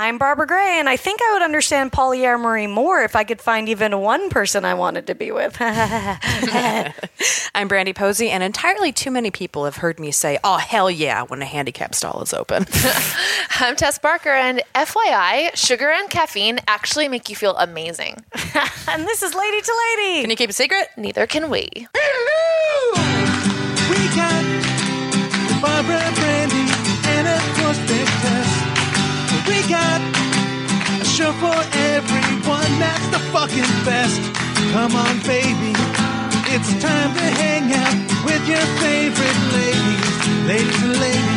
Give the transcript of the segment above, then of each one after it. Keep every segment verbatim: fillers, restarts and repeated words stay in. I'm Barbara Gray, and I think I would understand polyamory more if I could find even one person I wanted to be with. I'm Brandy Posey, and entirely too many people have heard me say, oh, hell yeah, when a handicap stall is open. I'm Tess Barker, and F Y I, sugar and caffeine actually make you feel amazing. And this is Lady to Lady. Can you keep a secret? Neither can we. Hello! We got Barbara, Brandy, and of course there's Tess. We got a show for everyone, that's the fucking best. Come on, baby, it's time to hang out with your favorite ladies. Lady to lady,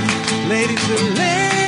lady to lady.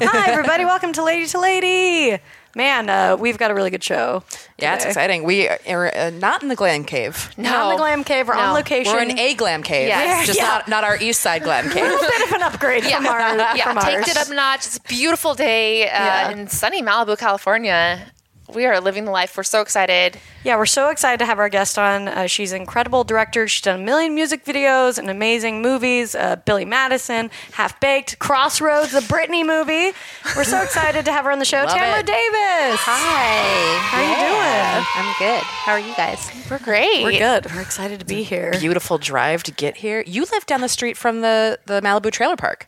Hi, everybody. Welcome to Lady to Lady. Man, uh, we've got a really good show today. Yeah, it's exciting. We are uh, not in the glam cave. No. Not in the glam cave. We're no. on location. We're in a glam cave. Yes. Just yeah. not, not our east side glam cave. A little bit of an upgrade yeah. from, our, yeah. from ours. Taked it up a notch. It's a beautiful day uh, yeah. in sunny Malibu, California. We are living the life. We're so excited. Yeah, we're so excited to have our guest on. Uh, she's an incredible director. She's done a million music videos and amazing movies. Uh, Billy Madison, Half Baked, Crossroads, the Britney movie. We're so excited to have her on the show. Love Tamra it. Davis. Hi. How yeah. are you doing? I'm good. How are you guys? We're great. We're good. We're excited to be here. Beautiful drive to get here. You live down the street from the, the Malibu trailer park.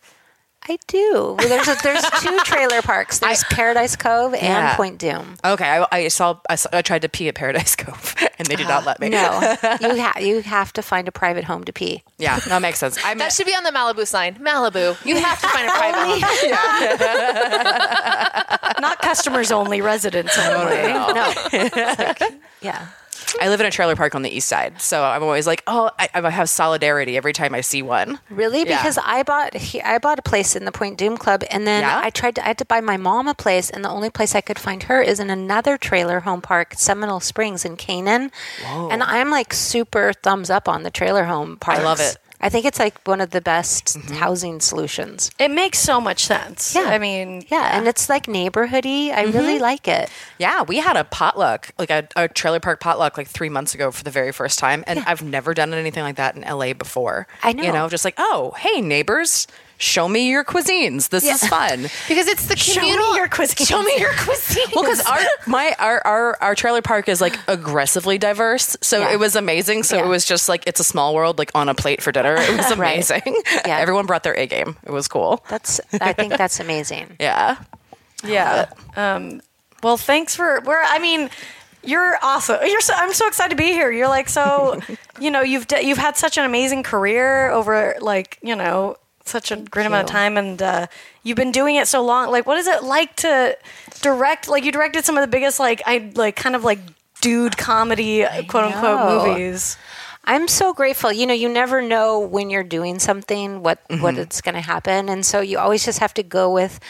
I do. Well, there's a, there's two trailer parks. There's I, Paradise Cove and yeah. Point Dume. Okay, I, I, saw, I saw. I tried to pee at Paradise Cove, and they did uh, not let me. No, you ha- you have to find a private home to pee. Yeah, that makes sense. I'm that a- should be on the Malibu sign. Malibu, you have to find a private home. Not customers only, residents only. No, no, no. It's like, yeah. I live in a trailer park on the east side, so I'm always like, oh, I, I have solidarity every time I see one. Really? Yeah. Because I bought I bought a place in the Point Dume Club, and then yeah? I tried to I had to buy my mom a place, and the only place I could find her is in another trailer home park, Seminole Springs in Canaan. Whoa. And I'm like super thumbs up on the trailer home parks. I love it. I think it's like one of the best mm-hmm. housing solutions. It makes so much sense. Yeah. I mean, yeah. yeah. And it's like neighborhoody. I mm-hmm. really like it. Yeah. We had a potluck, like a, a trailer park potluck like three months ago for the very first time. And yeah. I've never done anything like that in L A before. I know. You know, just like, oh, hey, neighbors. Show me your cuisines. This yeah. is fun. Because it's the communal. Show me your cuisines. Show me your cuisines. Well, because our, my, our, our, our trailer park is like aggressively diverse. So yeah. it was amazing. So yeah. it was just like, it's a small world, like on a plate for dinner. It was amazing. Right. Yeah. Everyone brought their A game. It was cool. That's, I think that's amazing. yeah. Yeah. Um, well, thanks for, we're, I mean, You're awesome. You're so, I'm so excited to be here. You're like, so, you know, you've, de- you've had such an amazing career over like, you know, such a Thank great you. amount of time. And, uh, you've been doing it so long. Like, what is it like to direct? Like you directed some of the biggest, like I like kind of like dude comedy, I quote know. unquote movies. I'm so grateful. You know, you never know when you're doing something, what, mm-hmm. what it's going to happen. And so you always just have to go with,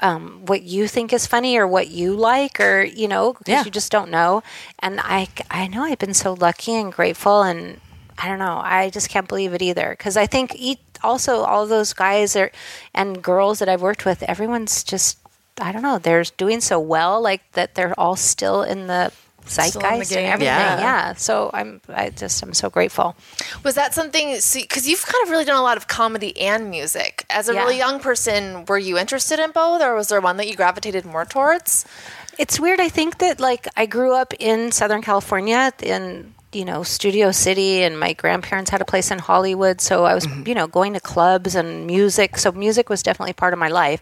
Um, what you think is funny or what you like or, you know, because yeah. you just don't know. And I, I know I've been so lucky and grateful and I don't know. I just can't believe it either because I think each, also all those guys are, and girls that I've worked with, everyone's just, I don't know, they're doing so well like that they're all still in the zeitgeist and everything. Yeah. yeah. So I'm, I just, I'm so grateful. Was that something, so, cause you've kind of really done a lot of comedy and music as a yeah. really young person. Were you interested in both or was there one that you gravitated more towards? It's weird. I think that like I grew up in Southern California in, you know, Studio City and my grandparents had a place in Hollywood. So I was, mm-hmm. you know, going to clubs and music. So music was definitely part of my life.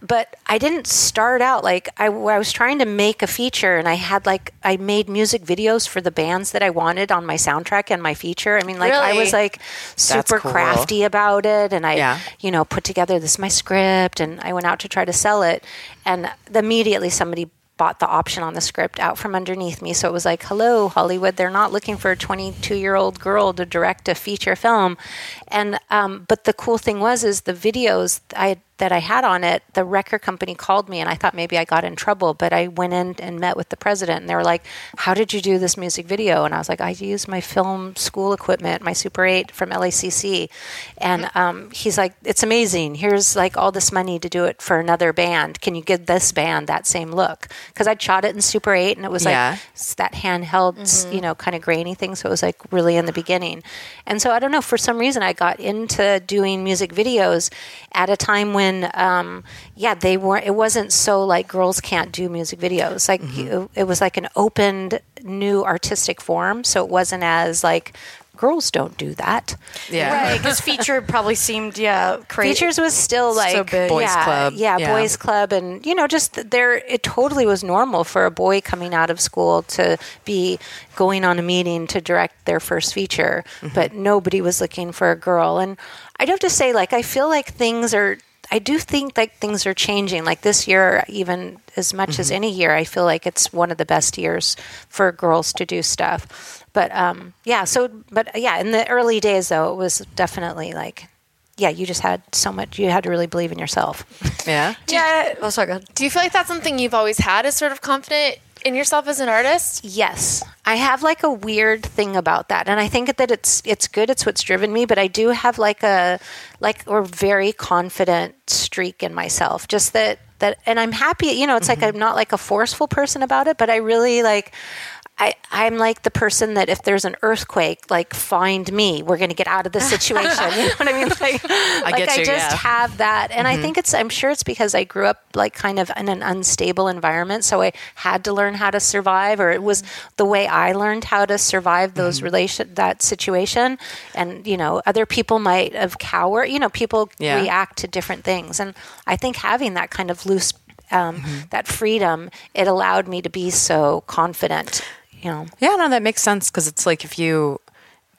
But I didn't start out like I, I was trying to make a feature and I had like I made music videos for the bands that I wanted on my soundtrack and my feature. I mean, like really? I was like super cool. crafty about it. And I, yeah. you know, put together this, my script and I went out to try to sell it. And immediately somebody bought the option on the script out from underneath me. So it was like, hello, Hollywood. They're not looking for a twenty-two-year-old girl to direct a feature film. And um, but the cool thing was is the videos I had that I had on it, the record company called me and I thought maybe I got in trouble, but I went in and met with the president and they were like, how did you do this music video? And I was like, I used my film school equipment, my Super eight from L A C C. And um, he's like, it's amazing. Here's like all this money to do it for another band. Can you give this band that same look? Because I'd shot it in Super eight and it was yeah. like it's that handheld, mm-hmm. you know, kind of grainy thing. So it was like really in the beginning. And so I don't know, for some reason I got into doing music videos at a time when And, um, yeah, they weren't, it wasn't so like girls can't do music videos. Like mm-hmm. it, it was like an opened new artistic form. So it wasn't as like, girls don't do that. Yeah. Right. Because feature probably seemed, yeah, crazy. Features was still like, so big. Boys yeah, club. Yeah, yeah. Boys club. And, you know, just there, it totally was normal for a boy coming out of school to be going on a meeting to direct their first feature. Mm-hmm. But nobody was looking for a girl. And I'd have to say, like, I feel like things are, I do think like things are changing. Like this year, even as much mm-hmm. as any year, I feel like it's one of the best years for girls to do stuff. But um, yeah, so but yeah, in the early days though, it was definitely like, yeah, you just had so much. You had to really believe in yourself. Yeah, do you, yeah. Oh, sorry, go ahead. Do you feel like that's something you've always had? Is sort of confident in yourself as an artist? Yes, I have like a weird thing about that, and I think that it's it's good. It's what's driven me. But I do have like a like a very confident streak in myself. Just that that, and I'm happy. You know, it's mm-hmm. like I'm not like a forceful person about it, but I really like. I, I'm like the person that if there's an earthquake, like find me, we're going to get out of this situation. You know what I mean? Like I, like get you, I just yeah. have that. And mm-hmm. I think it's, I'm sure it's because I grew up like kind of in an unstable environment. So I had to learn how to survive, or it was the way I learned how to survive those mm-hmm. relation, that situation. And, you know, other people might have cowered, you know, people yeah. react to different things. And I think having that kind of loose, um, mm-hmm. that freedom, it allowed me to be so confident. You know. Yeah, no, that makes sense because it's like if you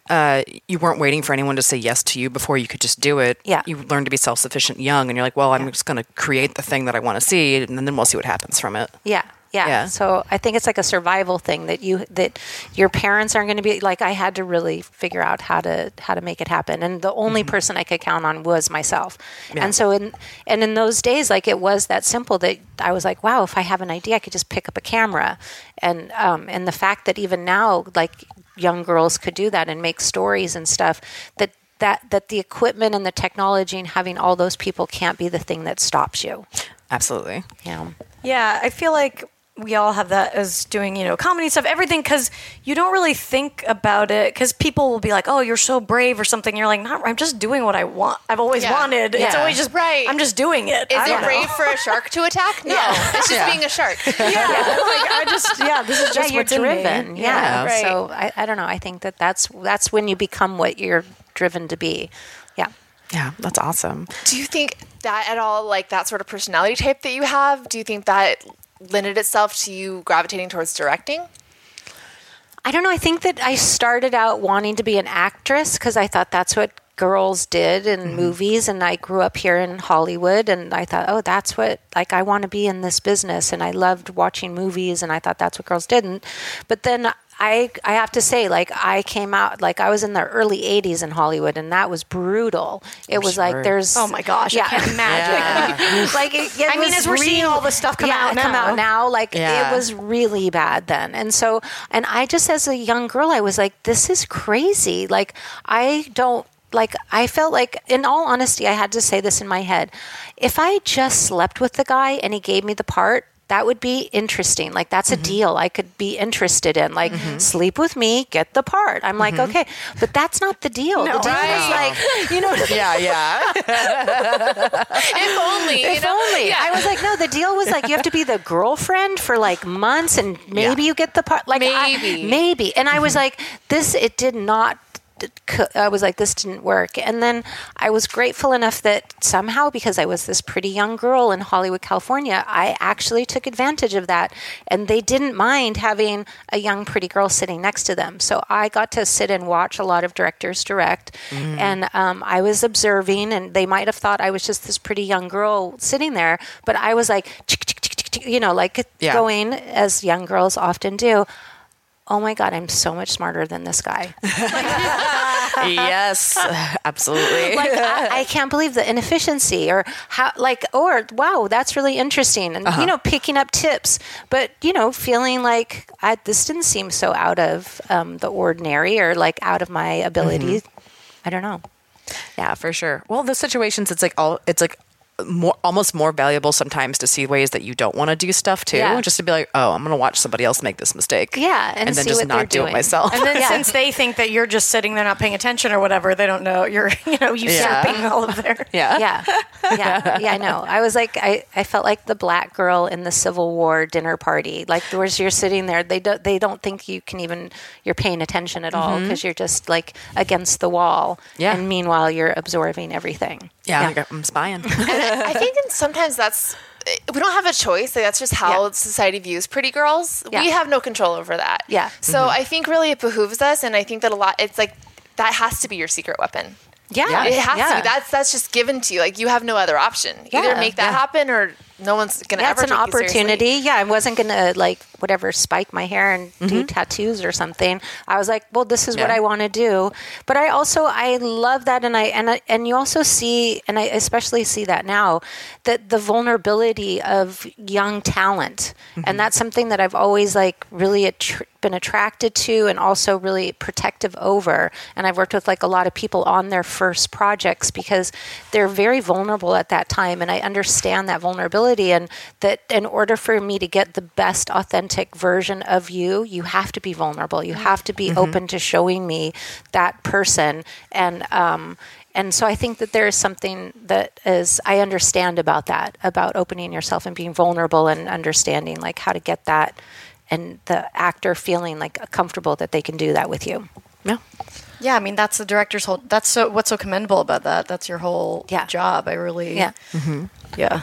uh, you weren't waiting for anyone to say yes to you before you could just do it. Yeah. You learn to be self-sufficient young and you're like, well, I'm yeah. just going to create the thing that I want to see and then we'll see what happens from it. Yeah. Yeah. yeah. So I think it's like a survival thing that you that your parents aren't going to be like, I had to really figure out how to how to make it happen. And the only mm-hmm. person I could count on was myself. Yeah. And so in and in those days, like it was that simple that I was like, wow, if I have an idea, I could just pick up a camera. And um, and the fact that even now, like young girls could do that and make stories and stuff, that that that the equipment and the technology and having all those people can't be the thing that stops you. Absolutely. Yeah. Yeah. I feel like we all have that as doing, you know, comedy stuff, everything, because you don't really think about it because people will be like, oh, you're so brave or something. You're like, no, I'm just doing what I want. I've always yeah. wanted. Yeah. It's always just, right. I'm just doing it. Is I it brave know. For a shark to attack? No. Yeah. It's just yeah. being a shark. Yeah. yeah. Like, I just, yeah, this is just yeah, you're driven. Yeah. yeah. Right. So I, I don't know. I think that that's, that's when you become what you're driven to be. Yeah. Yeah. That's awesome. Do you think that at all, like that sort of personality type that you have, do you think that lended itself to you gravitating towards directing? I don't know. I think that I started out wanting to be an actress because I thought that's what girls did in mm-hmm. movies. And I grew up here in Hollywood and I thought, oh, that's what, like, I want to be in this business. And I loved watching movies and I thought that's what girls did. And, but then I, I have to say, like, I came out, like, I was in the early eighties in Hollywood, and that was brutal. It I'm was sure. like, there's... Oh, my gosh, yeah. I can't imagine. Yeah. like, it, it I mean, as we're really, seeing all this stuff come yeah, out now. come out now, like, yeah. it was really bad then. And so, and I just, as a young girl, I was like, this is crazy. Like, I don't... Like, I felt like, in all honesty, I had to say this in my head. If I just slept with the guy and he gave me the part, that would be interesting. Like, that's mm-hmm. a deal I could be interested in. Like, mm-hmm. sleep with me, get the part. I'm like, mm-hmm. okay, but that's not the deal. No, the deal right. is like, you know. yeah, yeah. if only. If you know? only. Yeah. I was like, no, the deal was like, you have to be the girlfriend for like months and maybe yeah. you get the part. Like, maybe. I, maybe. And I was like, this, it did not. I was like, this didn't work. And then I was grateful enough that somehow, because I was this pretty young girl in Hollywood, California, I actually took advantage of that. And they didn't mind having a young, pretty girl sitting next to them. So I got to sit and watch a lot of directors direct. Mm. And um, I was observing, and they might have thought I was just this pretty young girl sitting there. But I was like, you know, like yeah. going, as young girls often do, oh my God, I'm so much smarter than this guy. Yes, absolutely. Like, I, I can't believe the inefficiency, or how, like, or wow, that's really interesting. And, uh-huh. you know, picking up tips, but, you know, feeling like I, this didn't seem so out of um, the ordinary, or like out of my ability. Mm-hmm. I don't know. Yeah, for sure. Well, those situations, it's like all, it's like, more, almost more valuable sometimes to see ways that you don't want to do stuff too, yeah. just to be like, oh, I'm going to watch somebody else make this mistake, yeah, and, and then just not do doing. it myself. And then yeah. since they think that you're just sitting there not paying attention or whatever, they don't know you're, you know, usurping yeah. all of their yeah. yeah, yeah, yeah. I know. I was like, I, I felt like the black girl in the Civil War dinner party, like where you're sitting there, they don't, they don't think you can even, you're paying attention at all because mm-hmm. you're just like against the wall, yeah. and meanwhile you're absorbing everything. Yeah, yeah. I'm spying. I think sometimes that's, we don't have a choice. Like, that's just how yeah. society views pretty girls. Yeah. We have no control over that. Yeah. So mm-hmm. I think really it behooves us. And I think that a lot, it's like, that has to be your secret weapon. Yeah. yeah. It has yeah. to be. That's, that's just given to you. Like, you have no other option. Yeah. Either make that yeah. happen, or no one's going to yeah, ever take you seriously. That's an opportunity. Yeah. I wasn't going to, like, whatever, spike my hair and mm-hmm. do tattoos or something. I was like, well, this is yeah. what I want to do. But I also, I love that. And I, and I, and you also see, and I especially see that now, that the vulnerability of young talent. Mm-hmm. And that's something that I've always, like, really attracted. been attracted to, and also really protective over. And I've worked with like a lot of people on their first projects because they're very vulnerable at that time. And I understand that vulnerability, and that in order for me to get the best authentic version of you, you have to be vulnerable. You have to be mm-hmm. open to showing me that person. And, um, And so I think that there is something that is, I understand about that, about opening yourself and being vulnerable, and understanding like how to get that, and the actor feeling like comfortable that they can do that with you. Yeah. Yeah. I mean, that's the director's whole, that's so, what's so commendable about that. That's your whole yeah. job. I really, yeah. Mm-hmm. Yeah.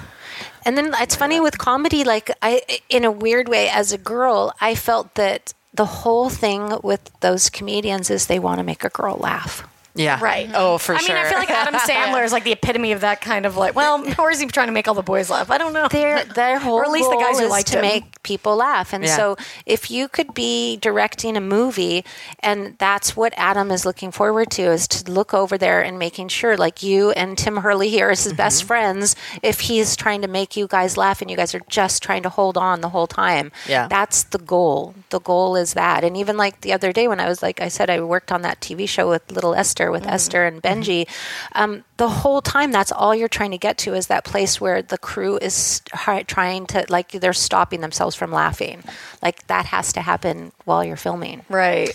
And then it's funny with comedy, like I, in a weird way, as a girl, I felt that the whole thing with those comedians is they want to make a girl laugh. Yeah. Right. Mm-hmm. Oh, for I sure. I mean, I feel like Adam Sandler is like the epitome of that kind of like, well, or is he trying to make all the boys laugh? I don't know. Their, their whole or at least goal the guys who is like to him. Make people laugh. And yeah. so if you could be directing a movie, and that's what Adam is looking forward to, is to look over there and making sure like you and Tim Hurley here is his mm-hmm. best friends. If he's trying to make you guys laugh and you guys are just trying to hold on the whole time. Yeah. That's the goal. The goal is that. And even like the other day when I was like, I said, I worked on that T V show with little Esther. With mm-hmm. Esther and Benji, um, the whole time that's all you're trying to get to is that place where the crew is trying to, like, they're stopping themselves from laughing. Like, that has to happen while you're filming. Right.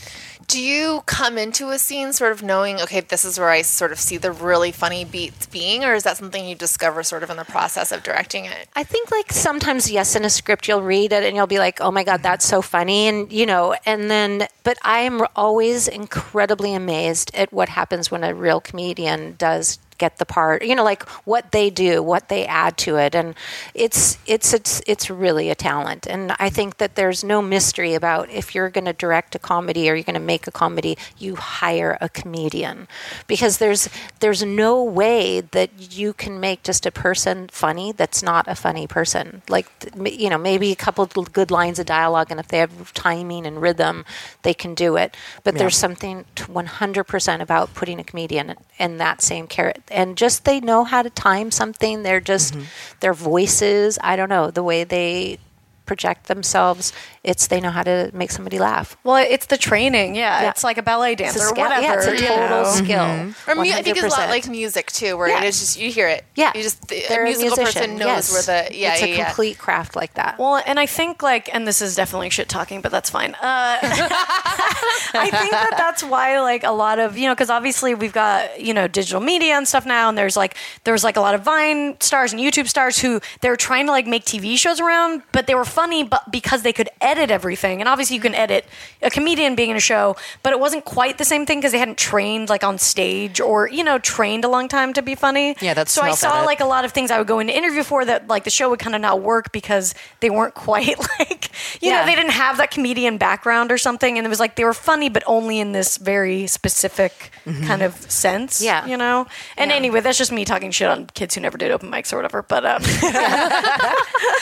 Do you come into a scene sort of knowing, okay, this is where I sort of see the really funny beats being, or is that something you discover sort of in the process of directing it? I think like sometimes, yes, in a script you'll read it and you'll be like, oh my God, that's so funny. And, you know, and then, but I'm always incredibly amazed at what happens when a real comedian does get the part, you know, like what they do, what they add to it. And it's, it's, it's, it's really a talent. And I think that there's no mystery about if you're going to direct a comedy or you're going to make a comedy, you hire a comedian, because there's, there's no way that you can make just a person funny that's not a funny person. Like, you know, maybe a couple of good lines of dialogue, and if they have timing and rhythm, they can do it. But yeah. there's something one hundred percent about putting a comedian in that same character. And just they know how to time something. They're just, mm-hmm. their voices, I don't know, the way they project themselves. It's they know how to make somebody laugh. Well, it's the training. Yeah. yeah. It's like a ballet dancer or whatever. Yeah, it's a total you know. skill. Mm-hmm. Or mu- I think it's a lot like music too, where yeah. it's just, you hear it. Yeah. You just, the, a musical a person knows yes. where the, yeah, it's yeah, a yeah. complete craft like that. Well, and I think like, and this is definitely shit talking, but that's fine. Uh, I think that that's why like a lot of, you know, cause obviously we've got, you know, digital media and stuff now. And there's like, there's like a lot of Vine stars and YouTube stars who they're trying to like make T V shows around, but they were funny, but because they could edit everything. And obviously you can edit a comedian being in a show, but it wasn't quite the same thing because they hadn't trained like on stage or, you know, trained a long time to be funny. Yeah, that's so I saw like a lot of things I would go into interview for that like the show would kind of not work because they weren't quite like, you yeah. know, they didn't have that comedian background or something. And it was like, they were funny, but only in this very specific mm-hmm. kind of sense, yeah. you know? And yeah. anyway, that's just me talking shit on kids who never did open mics or whatever, but um.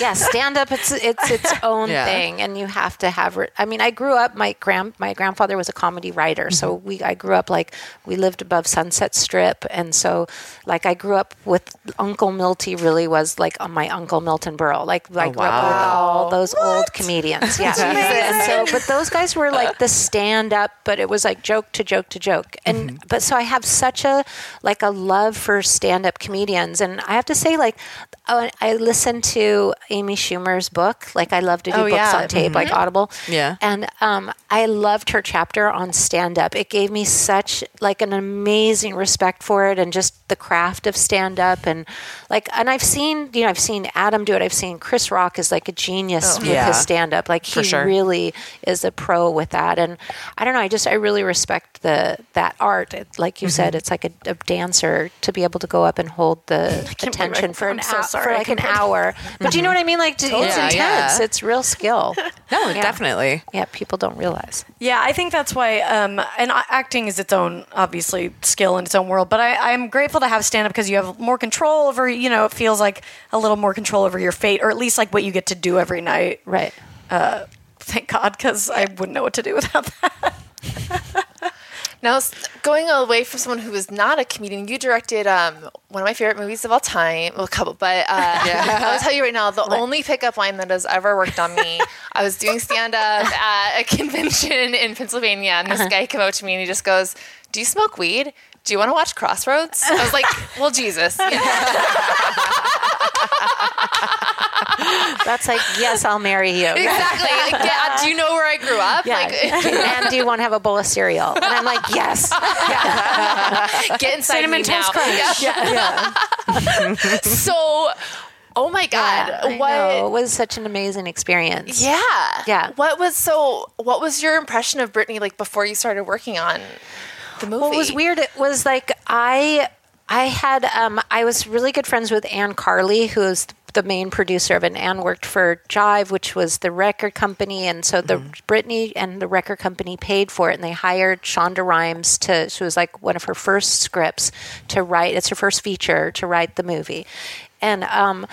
yeah, stand up. It's, it's It's its own yeah. thing, and you have to have re- I mean, I grew up, my grand my grandfather was a comedy writer, mm-hmm. so we I grew up like we lived above Sunset Strip, and so like I grew up with Uncle Milty. Really was like uh, my Uncle Milton Berle. Like I oh, grew wow. up with all those what? old comedians. Yeah. And so but those guys were like the stand up, but it was like joke to joke to joke. And mm-hmm. but so I have such a like a love for stand up comedians, and I have to say like I, I listen to Amy Schumer's book. Like I love to do oh, books yeah. on tape, mm-hmm. like Audible. Yeah. And um, I loved her chapter on stand up. It gave me such like an amazing respect for it, and just the craft of stand up, and like and I've seen, you know, I've seen Adam do it. I've seen Chris Rock is like a genius oh, with yeah. his stand up. Like he sure. really is a pro with that. And I don't know, I just I really respect the that art. It, like you mm-hmm. said, it's like a, a dancer to be able to go up and hold the attention for an hour. So for like an hour. But do you know what I mean? Like, totally. It's intense. Yeah. It's real skill. No, yeah. definitely. Yeah, people don't realize. Yeah, I think that's why, um, and acting is its own, obviously, skill in its own world. But I, I'm grateful to have stand-up because you have more control over, you know, it feels like a little more control over your fate, or at least like what you get to do every night. Right. Uh, thank God, because I wouldn't know what to do without that. Now, going away from someone who is not a comedian, you directed um, one of my favorite movies of all time. Well, a couple, but uh, yeah. I'll tell you right now, the what? only pickup line that has ever worked on me, I was doing stand-up at a convention in Pennsylvania, and this uh-huh. guy came up to me, and he just goes, "Do you smoke weed? Do you want to watch Crossroads?" I was like, well, Jesus. Yeah. That's like, yes, I'll marry you. Exactly. Like, yeah, do you know where I grew up? Yeah. Like, and do you want to have a bowl of cereal? And I'm like, yes. Yeah. Get inside Cinnamon me Toast now. Crunch. Yeah. Yeah. Yeah. So... Oh my God. Yeah, I what know. It was such an amazing experience. Yeah. Yeah. What was so what was your impression of Britney like before you started working on the movie? What was weird, it was like I I had um, I was really good friends with Anne Carly, who is the main producer of it. Anne worked for Jive, which was the record company, and so the mm. Britney and the record company paid for it, and they hired Shonda Rhimes to, she was like one of her first scripts to write, it's her first feature to write the movie. And um,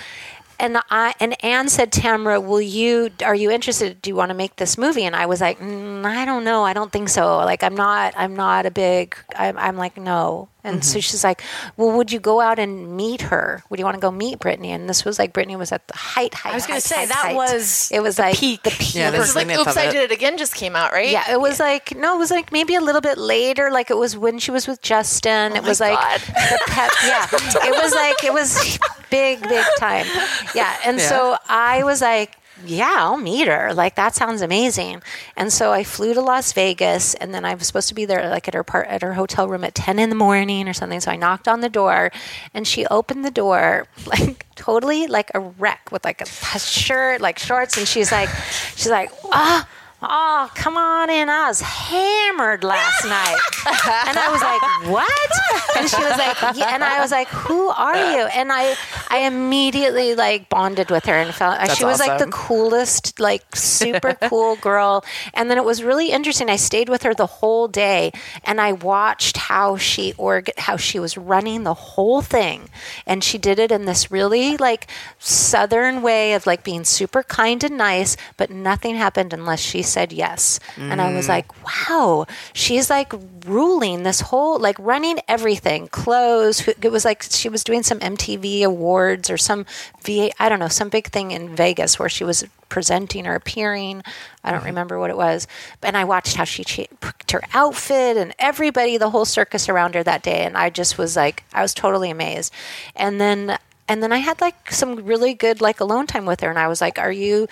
and I and Anne said, "Tamra, will you? Are you interested? Do you want to make this movie?" And I was like, mm, "I don't know. I don't think so. Like, I'm not. I'm not a big. I'm, I'm like, no." And mm-hmm. so she's like, well, would you go out and meet her? Would you want to go meet Britney? And this was like, Britney was at the height, height, I was going to say, height, that height. was It was the like peak. the peak. Yeah, this is like, Oops, I Did It Again just came out, right? Yeah, it was yeah. like, no, it was like maybe a little bit later. Like it was when she was with Justin. Oh it was like, the pep, yeah, it was like, it was big, big time. Yeah. And yeah. so I was like, yeah, I'll meet her. Like, that sounds amazing. And so I flew to Las Vegas, and then I was supposed to be there like at her part, at her hotel room at ten in the morning or something. So I knocked on the door, and she opened the door like totally like a wreck with like a shirt, like shorts. And she's like, she's like, ah. Oh. Oh, come on in. I was hammered last night. And I was like, what? And she was like, yeah. And I was like, who are you? And I I immediately like bonded with her and felt That's she was awesome. like the coolest, like super cool girl. And then it was really interesting. I stayed with her the whole day, and I watched how she org how she was running the whole thing. And she did it in this really like Southern way of like being super kind and nice, but nothing happened unless she said yes. Mm. And I was like, wow, she's like ruling this whole, like running everything, clothes. It was like she was doing some M T V awards or some V A, I don't know, some big thing in Vegas where she was presenting or appearing. I don't remember what it was. And I watched how she picked her outfit and everybody, the whole circus around her that day. And I just was like, I was totally amazed. And then And then I had like some really good like alone time with her, and I was like, "Are you?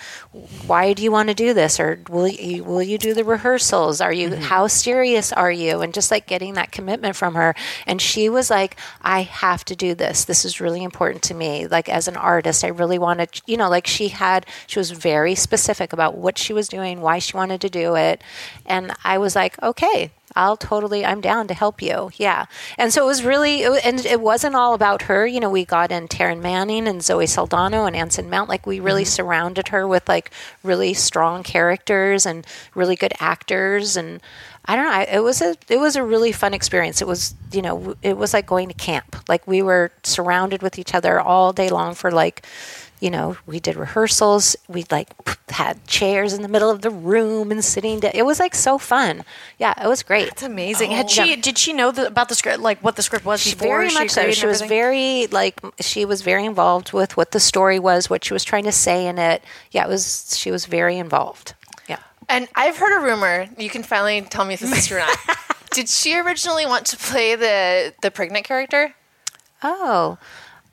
Why do you want to do this? Or will you will you do the rehearsals? Are you? Mm-hmm. How serious are you?" And just like getting that commitment from her, and she was like, "I have to do this. This is really important to me. Like as an artist, I really wanted, you know, like she had she was very specific about what she was doing, why she wanted to do it, and I was like, okay." I'll totally, I'm down to help you. Yeah. And so it was really, it, and it wasn't all about her. You know, we got in Taryn Manning and Zoe Saldana and Anson Mount. Like we really mm-hmm. surrounded her with like really strong characters and really good actors. And I don't know, I, it was a, it was a really fun experience. It was, you know, it was like going to camp. Like we were surrounded with each other all day long for like you know, we did rehearsals. We like had chairs in the middle of the room and sitting down. It was like so fun. Yeah, it was great. That's amazing. Oh. Had she? Did she know the, about the script? Like what the script was she, before? Very she much so. She was very like she was very involved with what the story was, what she was trying to say in it. Yeah, it was. She was very involved. Yeah. And I've heard a rumor. You can finally tell me if this is true or not. Did she originally want to play the the pregnant character? Oh,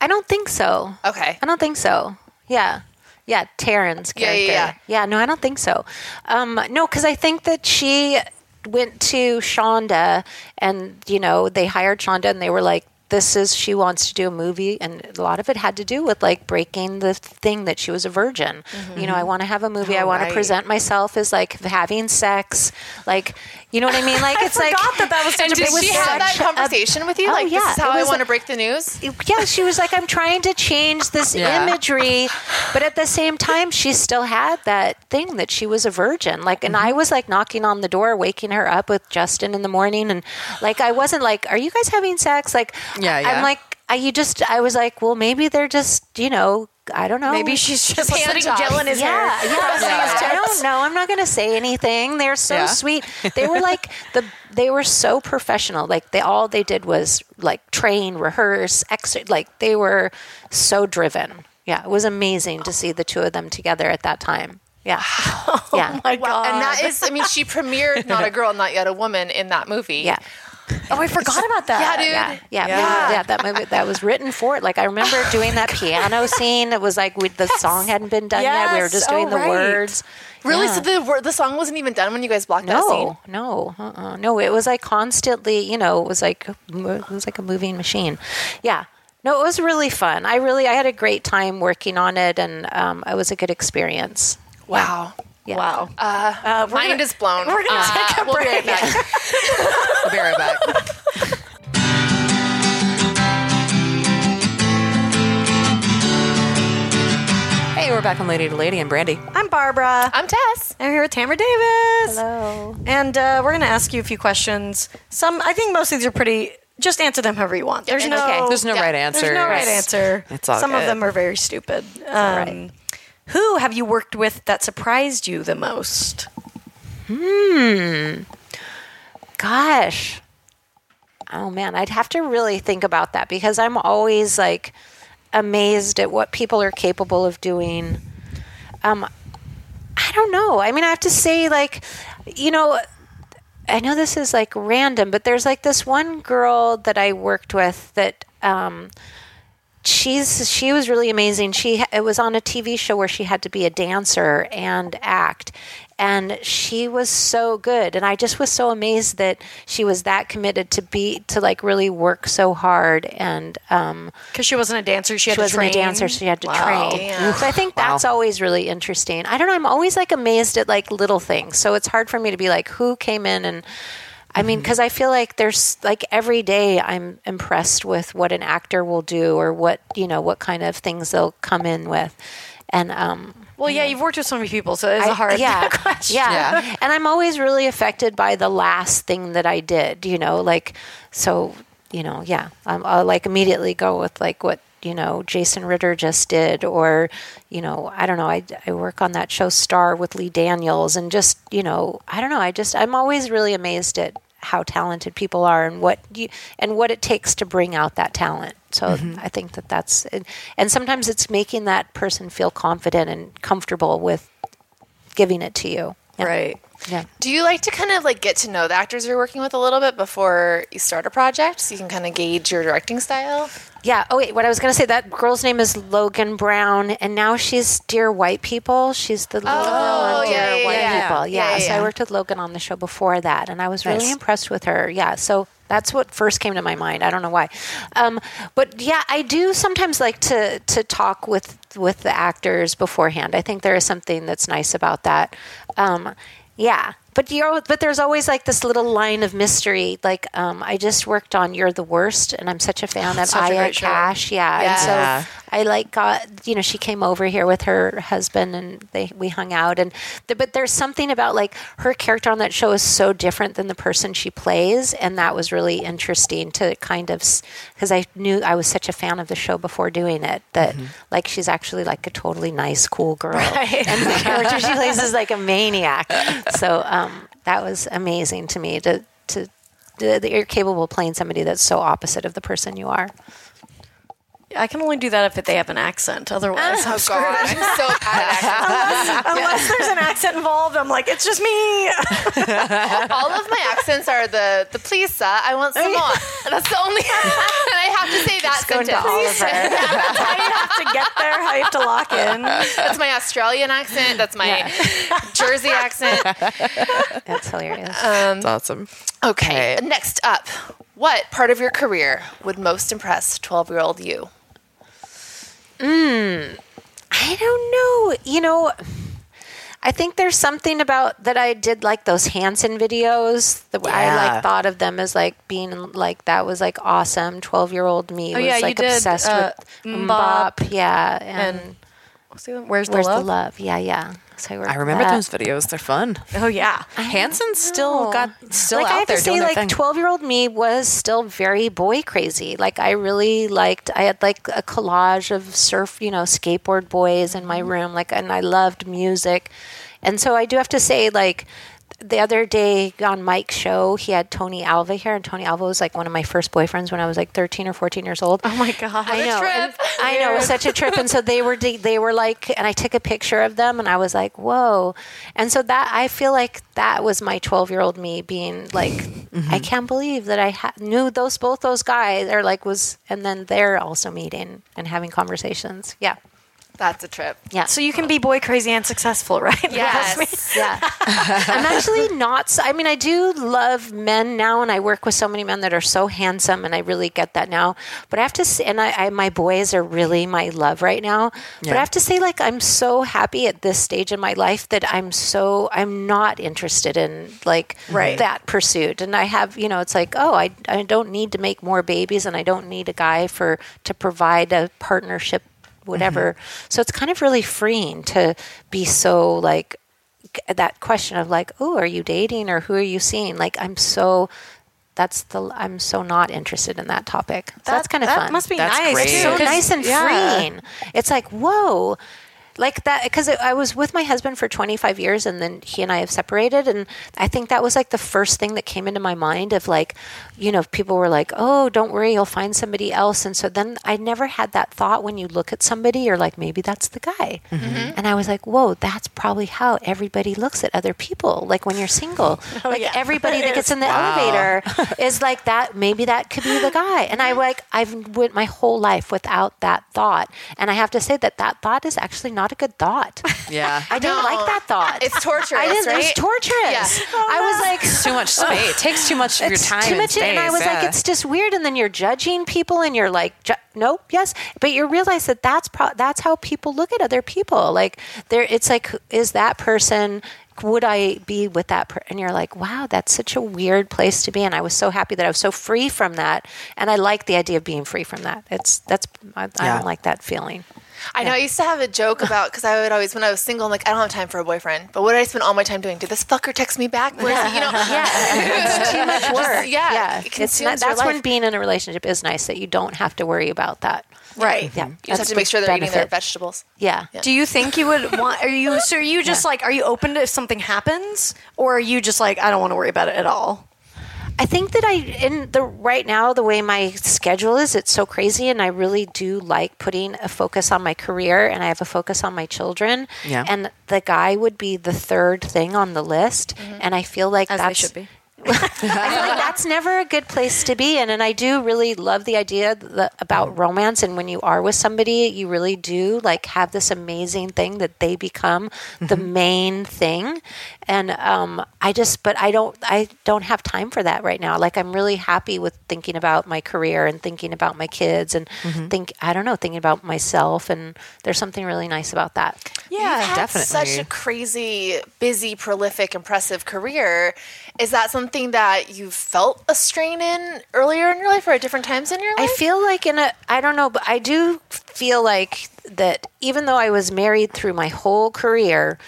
I don't think so. Okay. I don't think so. Yeah. Yeah, Taryn's character. Yeah, yeah, yeah. yeah no, I don't think so. Um, no, because I think that she went to Shonda and, you know, they hired Shonda and they were like, this is, she wants to do a movie. And a lot of it had to do with like breaking the thing that she was a virgin. Mm-hmm. You know, I want to have a movie. Oh, I want right. to present myself as like having sex. Like, you know what I mean? Like, I it's like, that that was such and a did she have that conversation a, with you? Oh, like, yeah. This is how I want like, to break the news? It, yeah. She was like, I'm trying to change this yeah. imagery. But at the same time, she still had that thing that she was a virgin. Like, and mm-hmm. I was like knocking on the door, waking her up with Justin in the morning. And like, I wasn't like, are you guys having sex? Like, Yeah, yeah. I'm like, I, you just, I was like, well, maybe they're just, you know, I don't know. Maybe she's just putting gel in his yeah, hair. Yeah, yeah. yeah. I don't know. I'm not going to say anything. They're so yeah. sweet. They were like, the they were so professional. Like they all they did was like train, rehearse, exercise. Like they were so driven. Yeah, it was amazing to see the two of them together at that time. Yeah. Oh yeah. my God. And that is, I mean, she premiered Not a Girl, Not Yet a Woman in that movie. Yeah. Oh, I forgot about that. Yeah, dude. Yeah, yeah, yeah. yeah. yeah that movie, that was written for it. Like I remember doing that piano scene. It was like we, the yes. song hadn't been done yes. yet. We were just oh, doing the right. words. Really? Yeah. So the the song wasn't even done when you guys blocked no, that scene? No, no, uh-uh. no. It was like constantly. You know, it was like it was like a moving machine. Yeah. No, it was really fun. I really I had a great time working on it, and um, it was a good experience. Wow. Yeah. Yeah. Wow. Uh, uh, mind gonna, is blown. We're going to uh, take a we'll break. Be right back. We'll be right back. Hey, we're back on Lady to Lady. I'm Brandy. I'm Barbara. I'm Tess. And we're here with Tamra Davis. Hello. And uh, we're going to ask you a few questions. Some, I think most of these are pretty... Just answer them however you want. There's okay. no... There's no yeah. right answer. There's no right answer. It's all Some good. Of them are very stupid. Um, all right. Who have you worked with that surprised you the most? Hmm. Gosh. Oh, man. I'd have to really think about that because I'm always, like, amazed at what people are capable of doing. Um, I don't know. I mean, I have to say, like, you know, I know this is, like, random, but there's, like, this one girl that I worked with that – um She's she was really amazing. She it was on a T V show where she had to be a dancer and act, and she was so good. And I just was so amazed that she was that committed to be to like really work so hard. And um, because she wasn't a dancer, she, had she to wasn't train. a dancer, so she had to wow. train. Damn. So I think that's wow. always really interesting. I don't know. I'm always like amazed at like little things. So it's hard for me to be like who came in and. I mean, because I feel like there's like every day I'm impressed with what an actor will do or what, you know, what kind of things they'll come in with. And, um, well, yeah, you know, you've worked with so many people, so it's a hard yeah, question. Yeah. yeah. And I'm always really affected by the last thing that I did, you know, like, so, you know, yeah, I'm, I'll like immediately go with like what, you know, Jason Ritter just did, or, you know, I don't know, I, I work on that show Star with Lee Daniels and just, you know, I don't know. I just, I'm always really amazed at how talented people are and what you, and what it takes to bring out that talent. So mm-hmm. I think that that's, and, and sometimes it's making that person feel confident and comfortable with giving it to you. Yeah. Right. Yeah. Do you like to kind of like get to know the actors you're working with a little bit before you start a project so you can kind of gauge your directing style? Yeah. Oh, wait. What I was going to say, that girl's name is Logan Brown, and now she's Dear White People. She's the little oh, girl on Dear yeah, yeah, White yeah. People. Yeah, yeah, yeah. So I worked with Logan on the show before that, and I was really nice. impressed with her. Yeah. So that's what first came to my mind. I don't know why. Um, but, yeah, I do sometimes like to to talk with, with the actors beforehand. I think there is something that's nice about that. Um Yeah, but you're, but there's always like this little line of mystery. Like um, I just worked on You're the Worst, and I'm such a fan of Aya Cash. Yeah, yeah. And so I like got, you know, she came over here with her husband and they we hung out. And the, but there's something about like her character on that show is so different than the person she plays. And that was really interesting to kind of, because I knew I was such a fan of the show before doing it that mm-hmm. like she's actually like a totally nice, cool girl. Right. And the character she plays is like a maniac. So um, that was amazing to me to, to, that you're capable of playing somebody that's so opposite of the person you are. I can only do that if they have an accent. Otherwise, oh, I'm screwed. God. I'm so bad at accents. Unless, unless there's an accent involved, I'm like, it's just me. All of my accents are the, the please, sir, I want some more. And that's the only, and I have to say that sentence. That's how you have to get there, how you have to lock in. That's my Australian accent. That's my yeah. Jersey accent. That's hilarious. Um, that's awesome. Okay, okay, next up. What part of your career would most impress twelve-year-old you? Mm, I don't know. You know, I think there's something about that I did like those Hanson videos. The way yeah. I like thought of them as like being like that was like awesome. twelve-year-old me oh, was yeah, like you obsessed did, uh, with Mbop. Yeah, and, and Where's the Where's Love? the Love? Yeah, yeah. So I, I remember that. Those videos. They're fun. Oh, yeah. Hanson's still got still like, out I have there to say, doing like, their thing. twelve-year-old me was still very boy crazy. Like, I really liked, I had like a collage of surf, you know, skateboard boys in my room. Like, and I loved music. And so I do have to say, like, the other day on Mike's show, he had Tony Alva here, and Tony Alva was like one of my first boyfriends when I was like thirteen or fourteen years old. Oh my God! I know, a trip. I know, it was such a trip. And so they were, they were like, and I took a picture of them, and I was like, whoa! And so that I feel like that was my twelve-year-old me being like, mm-hmm. I can't believe that I ha- knew those both those guys are like was, and then they're also meeting and having conversations. Yeah. That's a trip. Yeah. So you can be boy crazy and successful, right? Yes. yeah. I'm actually not. I mean, I do love men now, and I work with so many men that are so handsome, and I really get that now. But I have to say, and I, I my boys are really my love right now. Yeah. But I have to say, like, I'm so happy at this stage in my life that I'm so I'm not interested in like right. that pursuit. And I have, you know, it's like, oh, I I don't need to make more babies, and I don't need a guy for to provide a partnership. Whatever. Mm-hmm. So it's kind of really freeing to be so like that question of like, oh, are you dating or who are you seeing? Like, I'm so, that's the, I'm so not interested in that topic. So that, that's kind of that fun. That must be that's nice. Great. It's so nice and yeah. freeing. It's like, whoa. Like that, because I was with my husband for twenty-five years and then he and I have separated. And I think that was like the first thing that came into my mind of like, you know, people were like, oh, don't worry, you'll find somebody else. And so then I never had that thought when you look at somebody, you're like, maybe that's the guy. Mm-hmm. And I was like, whoa, that's probably how everybody looks at other people. Like when you're single, oh, like yeah. everybody that gets in the wow. elevator is like that, maybe that could be the guy. And I like, I've went my whole life without that thought. And I have to say that that thought is actually not a good thought. Yeah. I didn't no. like that thought. It's torturous, I didn't, right? It's torturous. Yeah. Oh, I was like... It's too much space. Ugh. It takes too much of it's your time too much and space. And I was yeah. like, it's just weird. And then you're judging people and you're like, ju- nope, yes. But you realize that that's pro- that's how people look at other people. Like, there, it's like, is that person... would I be with that person? And you're like, wow, that's such a weird place to be. And I was so happy that I was so free from that. And I like the idea of being free from that. It's that's I, yeah. I don't like that feeling. I yeah. know I used to have a joke about, because I would always, when I was single, I'm like, I don't have time for a boyfriend. But what did I spend all my time doing? Did this fucker text me back? Where's yeah. he? You know, yeah. It's too much work. Just, yeah. yeah. It it's not, that's when being in a relationship is nice, that you don't have to worry about that. Right. Yeah. You just That's have to make sure they're benefit. eating their vegetables. Yeah. yeah. Do you think you would want, are you, so are you just yeah. like, are you open to if something happens, or are you just like, I don't want to worry about it at all? I think that I, in the right now, the way my schedule is, it's so crazy. And I really do like putting a focus on my career, and I have a focus on my children. Yeah. And the guy would be the third thing on the list. Mm-hmm. And I feel like As that's, they should be. I feel like that's never a good place to be in. And I do really love the idea that, about romance. And when you are with somebody, you really do like have this amazing thing that they become mm-hmm. the main thing. And um, I just, but I don't, I don't have time for that right now. Like, I'm really happy with thinking about my career and thinking about my kids and mm-hmm. think, I don't know, thinking about myself. And there's something really nice about that. Yeah, You've definitely. Such a crazy, busy, prolific, impressive career. Is that something? Something that you felt a strain in earlier in your life or at different times in your life? I feel like in a, I don't know, but I do feel like that even though I was married through my whole career,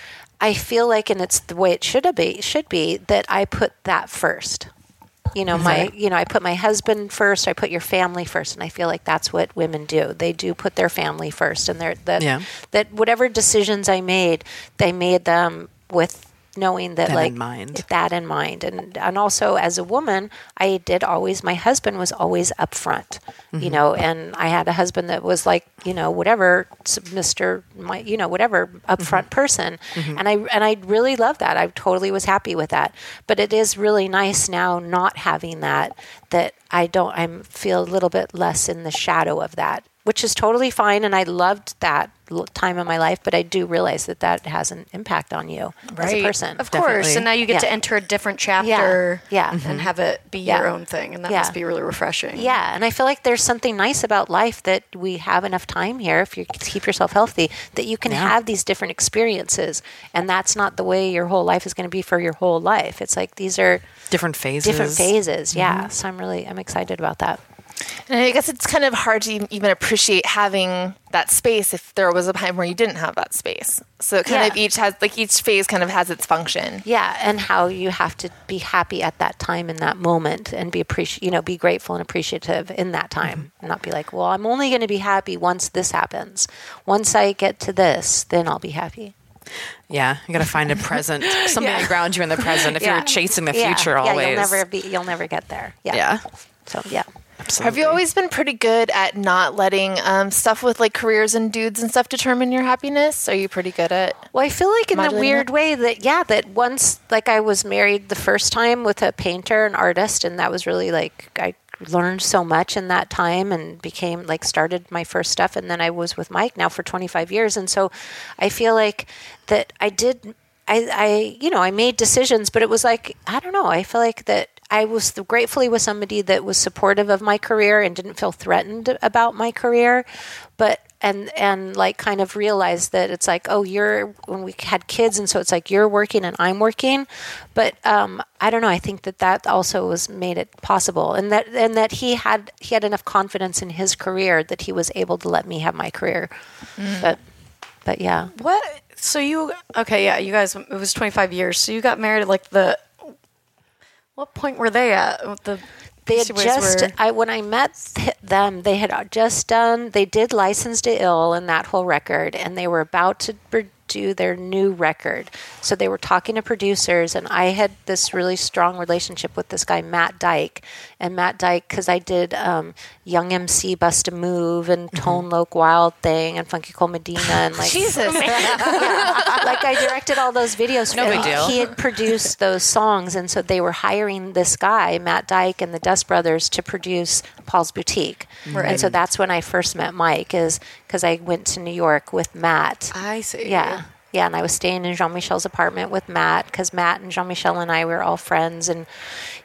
I feel like, and it's the way it should be, should be that I put that first. You know, my, you know, I put my husband first, I put your family first, and I feel like that's what women do. They do put their family first, and they're, that, yeah. that whatever decisions I made, they made them with knowing that, that like, in mind. that in mind. And and also as a woman, I did always, my husband was always up front, mm-hmm. you know, and I had a husband that was like, you know, whatever, Mister, my, you know, whatever, up front mm-hmm. person. Mm-hmm. And I, and I really love that. I totally was happy with that. But it is really nice now not having that, that I don't, I feel a little bit less in the shadow of that, which is totally fine. And I loved that time in my life, but I do realize that that has an impact on you right. as a person. Of course. Definitely. And now you get yeah. to enter a different chapter yeah. Yeah. and mm-hmm. have it be yeah. your own thing. And that yeah. must be really refreshing. Yeah. And I feel like there's something nice about life that we have enough time here, if you keep yourself healthy, that you can yeah. have these different experiences. And that's not the way your whole life is going to be for your whole life. It's like these are different phases. Different phases. Mm-hmm. Yeah. So I'm really, I'm excited about that. And I guess it's kind of hard to even appreciate having that space if there was a time where you didn't have that space. So it kind yeah. of each has, like each phase kind of has its function. Yeah, and how you have to be happy at that time in that moment and be appreci- you know, be grateful and appreciative in that time mm-hmm. and not be like, well, I'm only going to be happy once this happens. Once I get to this, then I'll be happy. Yeah, you got to find a present, something yeah. to ground you in the present if yeah. you're chasing the yeah. future yeah, always. You'll never be, you'll never get there. Yeah. yeah. So, yeah. Absolutely. Have you always been pretty good at not letting um, stuff with like careers and dudes and stuff determine your happiness? Are you pretty good at? Well, I feel like in a weird it? way that, yeah, that once like I was married the first time with a painter, an artist, and that was really like, I learned so much in that time and became like started my first stuff. And then I was with Mike now for twenty-five years. And so I feel like that I did, I, I you know, I made decisions, but it was like, I don't know. I feel like that. I was gratefully with somebody that was supportive of my career and didn't feel threatened about my career, but and and like kind of realized that it's like, oh, you're when we had kids, and so it's like you're working and I'm working, but um, I don't know. I think that that also was made it possible, and that and that he had he had enough confidence in his career that he was able to let me have my career, mm. but but yeah. What? So you okay? Yeah, you guys. It was twenty-five years. So you got married at like the. What point were they at? The they had just, were... I, when I met th- them, they had just done, they did Licensed to Ill and that whole record, and they were about to do their new record. So they were talking to producers, and I had this really strong relationship with this guy, Matt Dyke. And Matt Dyke, because I did um, Young M C, Bust a Move, and Tone mm-hmm. Loc Wild Thing, and Funky Cole Medina, and like Jesus, yeah, like I directed all those videos. No big deal. He had produced those songs, and so they were hiring this guy, Matt Dyke, and the Dust Brothers to produce Paul's Boutique. Right. And so that's when I first met Mike, is because I went to New York with Matt. I see. Yeah. Yeah, and I was staying in Jean-Michel's apartment with Matt, because Matt and Jean-Michel and I were all friends, and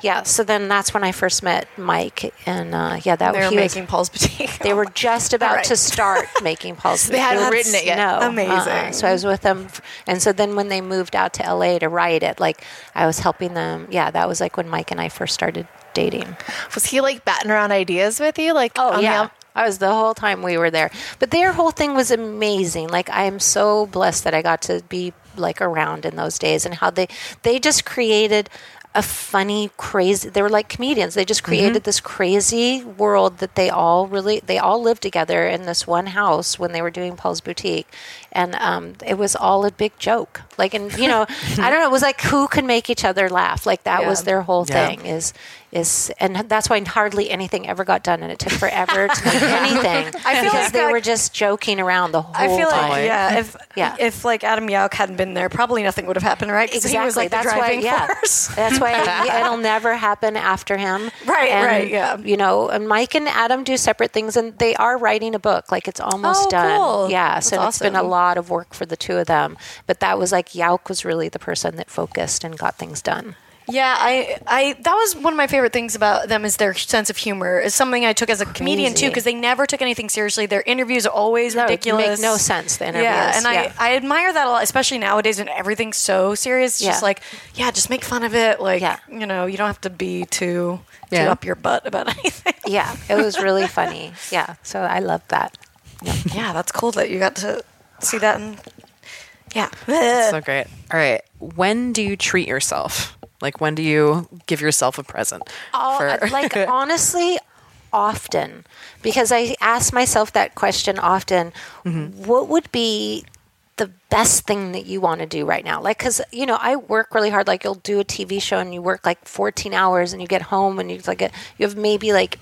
yeah. So then that's when I first met Mike, and uh, yeah, that they were he making was, Paul's Boutique. They were just about right. to start making Paul's Boutique. They hadn't written it yet. No, amazing. Uh-uh. So I was with them, and so then when they moved out to L A to write it, like I was helping them. Yeah, that was like when Mike and I first started dating. Was he like batting around ideas with you? Like, oh yeah. The- I was the whole time we were there. But their whole thing was amazing. Like, I am so blessed that I got to be, like, around in those days, and how they, they just created a funny, crazy, they were like comedians. They just created mm-hmm. this crazy world that they all really, they all lived together in this one house when they were doing Paul's Boutique. And um, it was all a big joke. Like, and, you know, I don't know, it was like who could make each other laugh. Like that yeah. was their whole yeah. thing is, is, and that's why hardly anything ever got done. And it took forever to make anything. I feel because like they were just joking around the whole time. I feel time. like, yeah, if, yeah. if like Adam Yauch hadn't been there, probably nothing would have happened, right? Because exactly. he was like the that's driving why, yeah. force. That's why. It'll never happen after him. Right, and, right, yeah. You know, and Mike and Adam do separate things, and they are writing a book. Like, it's almost oh, done. Cool. Yeah, so awesome. It's been a lot of work for the two of them. But that was like, Yauch was really the person that focused and got things done. Yeah, I, I, that was one of my favorite things about them is their sense of humor. It's something I took as a Crazy. comedian too, because they never took anything seriously. Their interviews are always no, ridiculous. It make no sense, the interviews. Yeah, and yeah. I, I admire that a lot, especially nowadays when everything's so serious. It's yeah. just like, yeah, just make fun of it. Like, yeah. you know, you don't have to be too, yeah. too up your butt about anything. Yeah, it was really funny. Yeah, so I love that. Yeah, that's cool that you got to see that. And yeah. That's so great. All right. When do you treat yourself? Like, when do you give yourself a present? Oh, for- like, honestly, often. Because I ask myself that question often. Mm-hmm. What would be the best thing that you want to do right now? Like, because, you know, I work really hard. Like, you'll do a T V show and you work like fourteen hours and you get home and you like a, you have maybe like,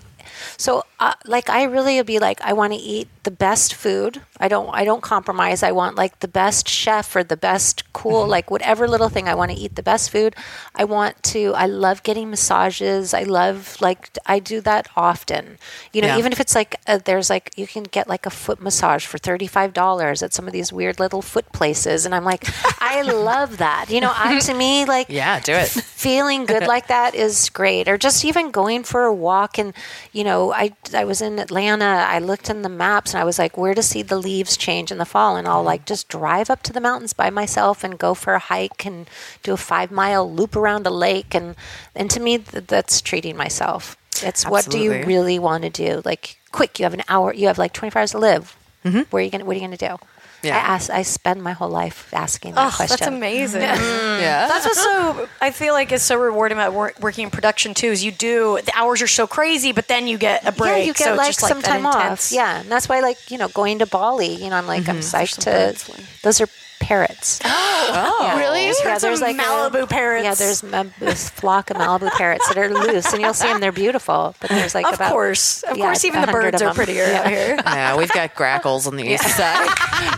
so uh, like, I really would be like, I want to eat the best food. I don't, I don't compromise. I want like the best chef or the best cool, mm-hmm. like whatever little thing. I want to eat the best food. I want to, I love getting massages. I love, like, I do that often, you know, yeah. even if it's like, a, there's like, you can get like a foot massage for thirty-five dollars at some of these weird little foot places. And I'm like, I love that. You know, I, to me, like, yeah, do it. Feeling good like that is great. Or just even going for a walk and, you know, I, I was in Atlanta. I looked in the maps and I was like, where to see the leaves change in the fall. And I'll like just drive up to the mountains by myself and go for a hike and do a five mile loop around a lake. And, and to me, th- that's treating myself. It's Absolutely. What do you really want to do? Like, quick, you have an hour, you have like twenty-four hours to live. Mm-hmm. Where are you gonna, what are you going to do? Yeah. I ask, I spend my whole life asking that oh, question. That's amazing. Yeah. Mm. yeah. That's what's so, I feel like it's so rewarding about work, working in production too, is you do, the hours are so crazy, but then you get a break. Yeah, you get so like, just like some time off. Yeah. And that's why, like, you know, going to Bali, you know, I'm like, mm-hmm. I'm psyched to, those are parrots. Oh, yeah. Really? Yeah, yeah, there's like Malibu a, parrots. Yeah, there's um, this flock of Malibu parrots that are loose, and you'll see them. They're beautiful, but there's like of about, course, of yeah, course, even the birds are prettier yeah. out here. Yeah, we've got grackles on the yeah. east side.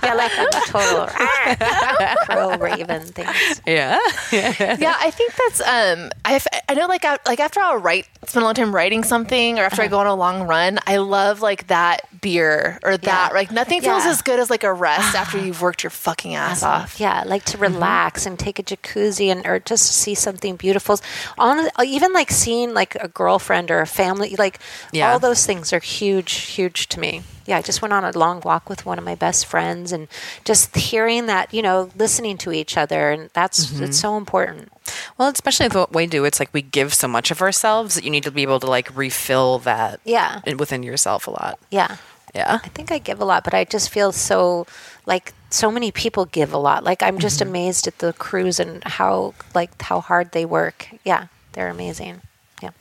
yeah, like a total crow raven things. Yeah, yeah. I think that's. Um, I I know, like, I, like after I'll write, spend a long time writing something, or after uh-huh. I go on a long run, I love like that beer or that. Yeah. Like nothing feels yeah. as good as like a rest after you've worked your fucking ass. Off. Yeah, like to relax mm-hmm. and take a jacuzzi and or just see something beautiful. On, even like seeing like a girlfriend or a family, like yeah. all those things are huge, huge to me. Yeah, I just went on a long walk with one of my best friends and just hearing that, you know, listening to each other. And that's mm-hmm. it's so important. Well, especially with what we do, it's like we give so much of ourselves that you need to be able to like refill that yeah. within yourself a lot. Yeah. Yeah. I think I give a lot, but I just feel so like... So many people give a lot. Like, I'm just mm-hmm. amazed at the crews and how, like, how hard they work. Yeah, they're amazing. Yeah.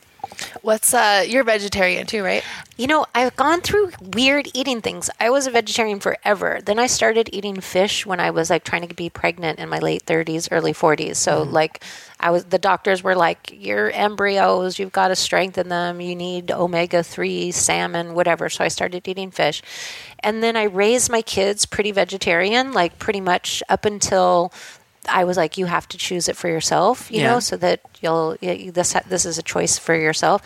What's, uh, you're a vegetarian too, right? You know, I've gone through weird eating things. I was a vegetarian forever. Then I started eating fish when I was, like, trying to be pregnant in my late thirties, early forties. So, mm-hmm. like... I was. The doctors were like, your embryos, you've got to strengthen them. You need omega three, salmon, whatever. So I started eating fish. And then I raised my kids pretty vegetarian, like pretty much up until I was like, you have to choose it for yourself, you yeah. know, so that you'll, you, this, this is a choice for yourself.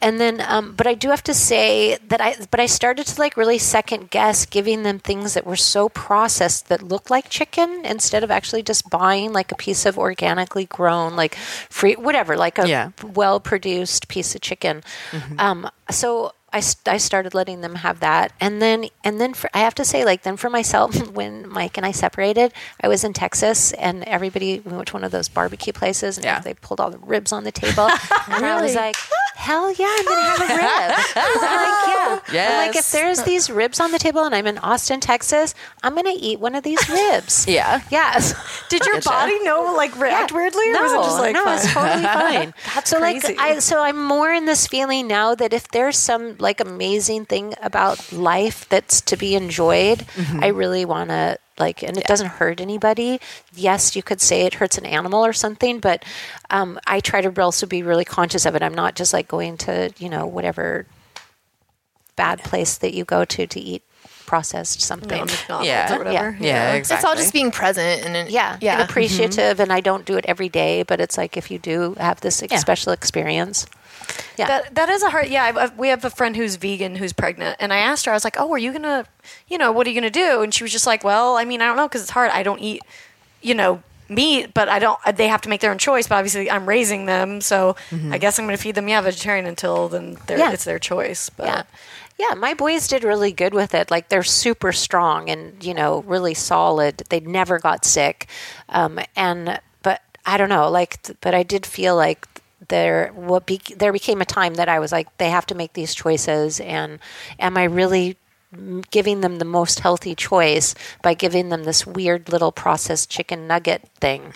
And then, um, but I do have to say that I, but I started to like really second guess giving them things that were so processed that looked like chicken instead of actually just buying like a piece of organically grown, like free, whatever, like a yeah. well-produced piece of chicken. Mm-hmm. Um, so I, I started letting them have that. And then, and then for, I have to say like then for myself, when Mike and I separated, I was in Texas and everybody, we went to one of those barbecue places and yeah. they pulled all the ribs on the table. And really? I was like... Hell yeah, I'm going to have a rib. I'm like, yeah. Yes. I'm like, if there's these ribs on the table and I'm in Austin, Texas, I'm going to eat one of these ribs. yeah. Yes. Did your body know, like, react yeah. weirdly? Or no, was it just like, no, fine? It's totally fine. That's so crazy. Like, I, so I'm more in this feeling now that if there's some, like, amazing thing about life that's to be enjoyed, mm-hmm. I really want to. Like, and it yeah. doesn't hurt anybody. Yes, you could say it hurts an animal or something, but um, I try to also be really conscious of it. I'm not just like going to, you know, whatever bad place that you go to to eat processed something. No, yeah. Or whatever. Yeah. yeah, yeah, exactly. It's all just being present and, and yeah, yeah, and appreciative. Mm-hmm. And I don't do it every day, but it's like if you do have this yeah. special experience. Yeah, that, that is a hard. Yeah, I've, I've, we have a friend who's vegan who's pregnant, and I asked her. I was like, "Oh, are you gonna, you know, what are you gonna do?" And she was just like, "Well, I mean, I don't know because it's hard. I don't eat, you know, meat, but I don't. They have to make their own choice. But obviously, I'm raising them, so mm-hmm. I guess I'm gonna feed them yeah vegetarian until then. Yeah. It's their choice. But yeah. Yeah, my boys did really good with it. Like, they're super strong and you know really solid. They never got sick, um, and but I don't know. Like, but I did feel like. There, what be, there became a time that I was like, they have to make these choices, and am I really giving them the most healthy choice by giving them this weird little processed chicken nugget thing.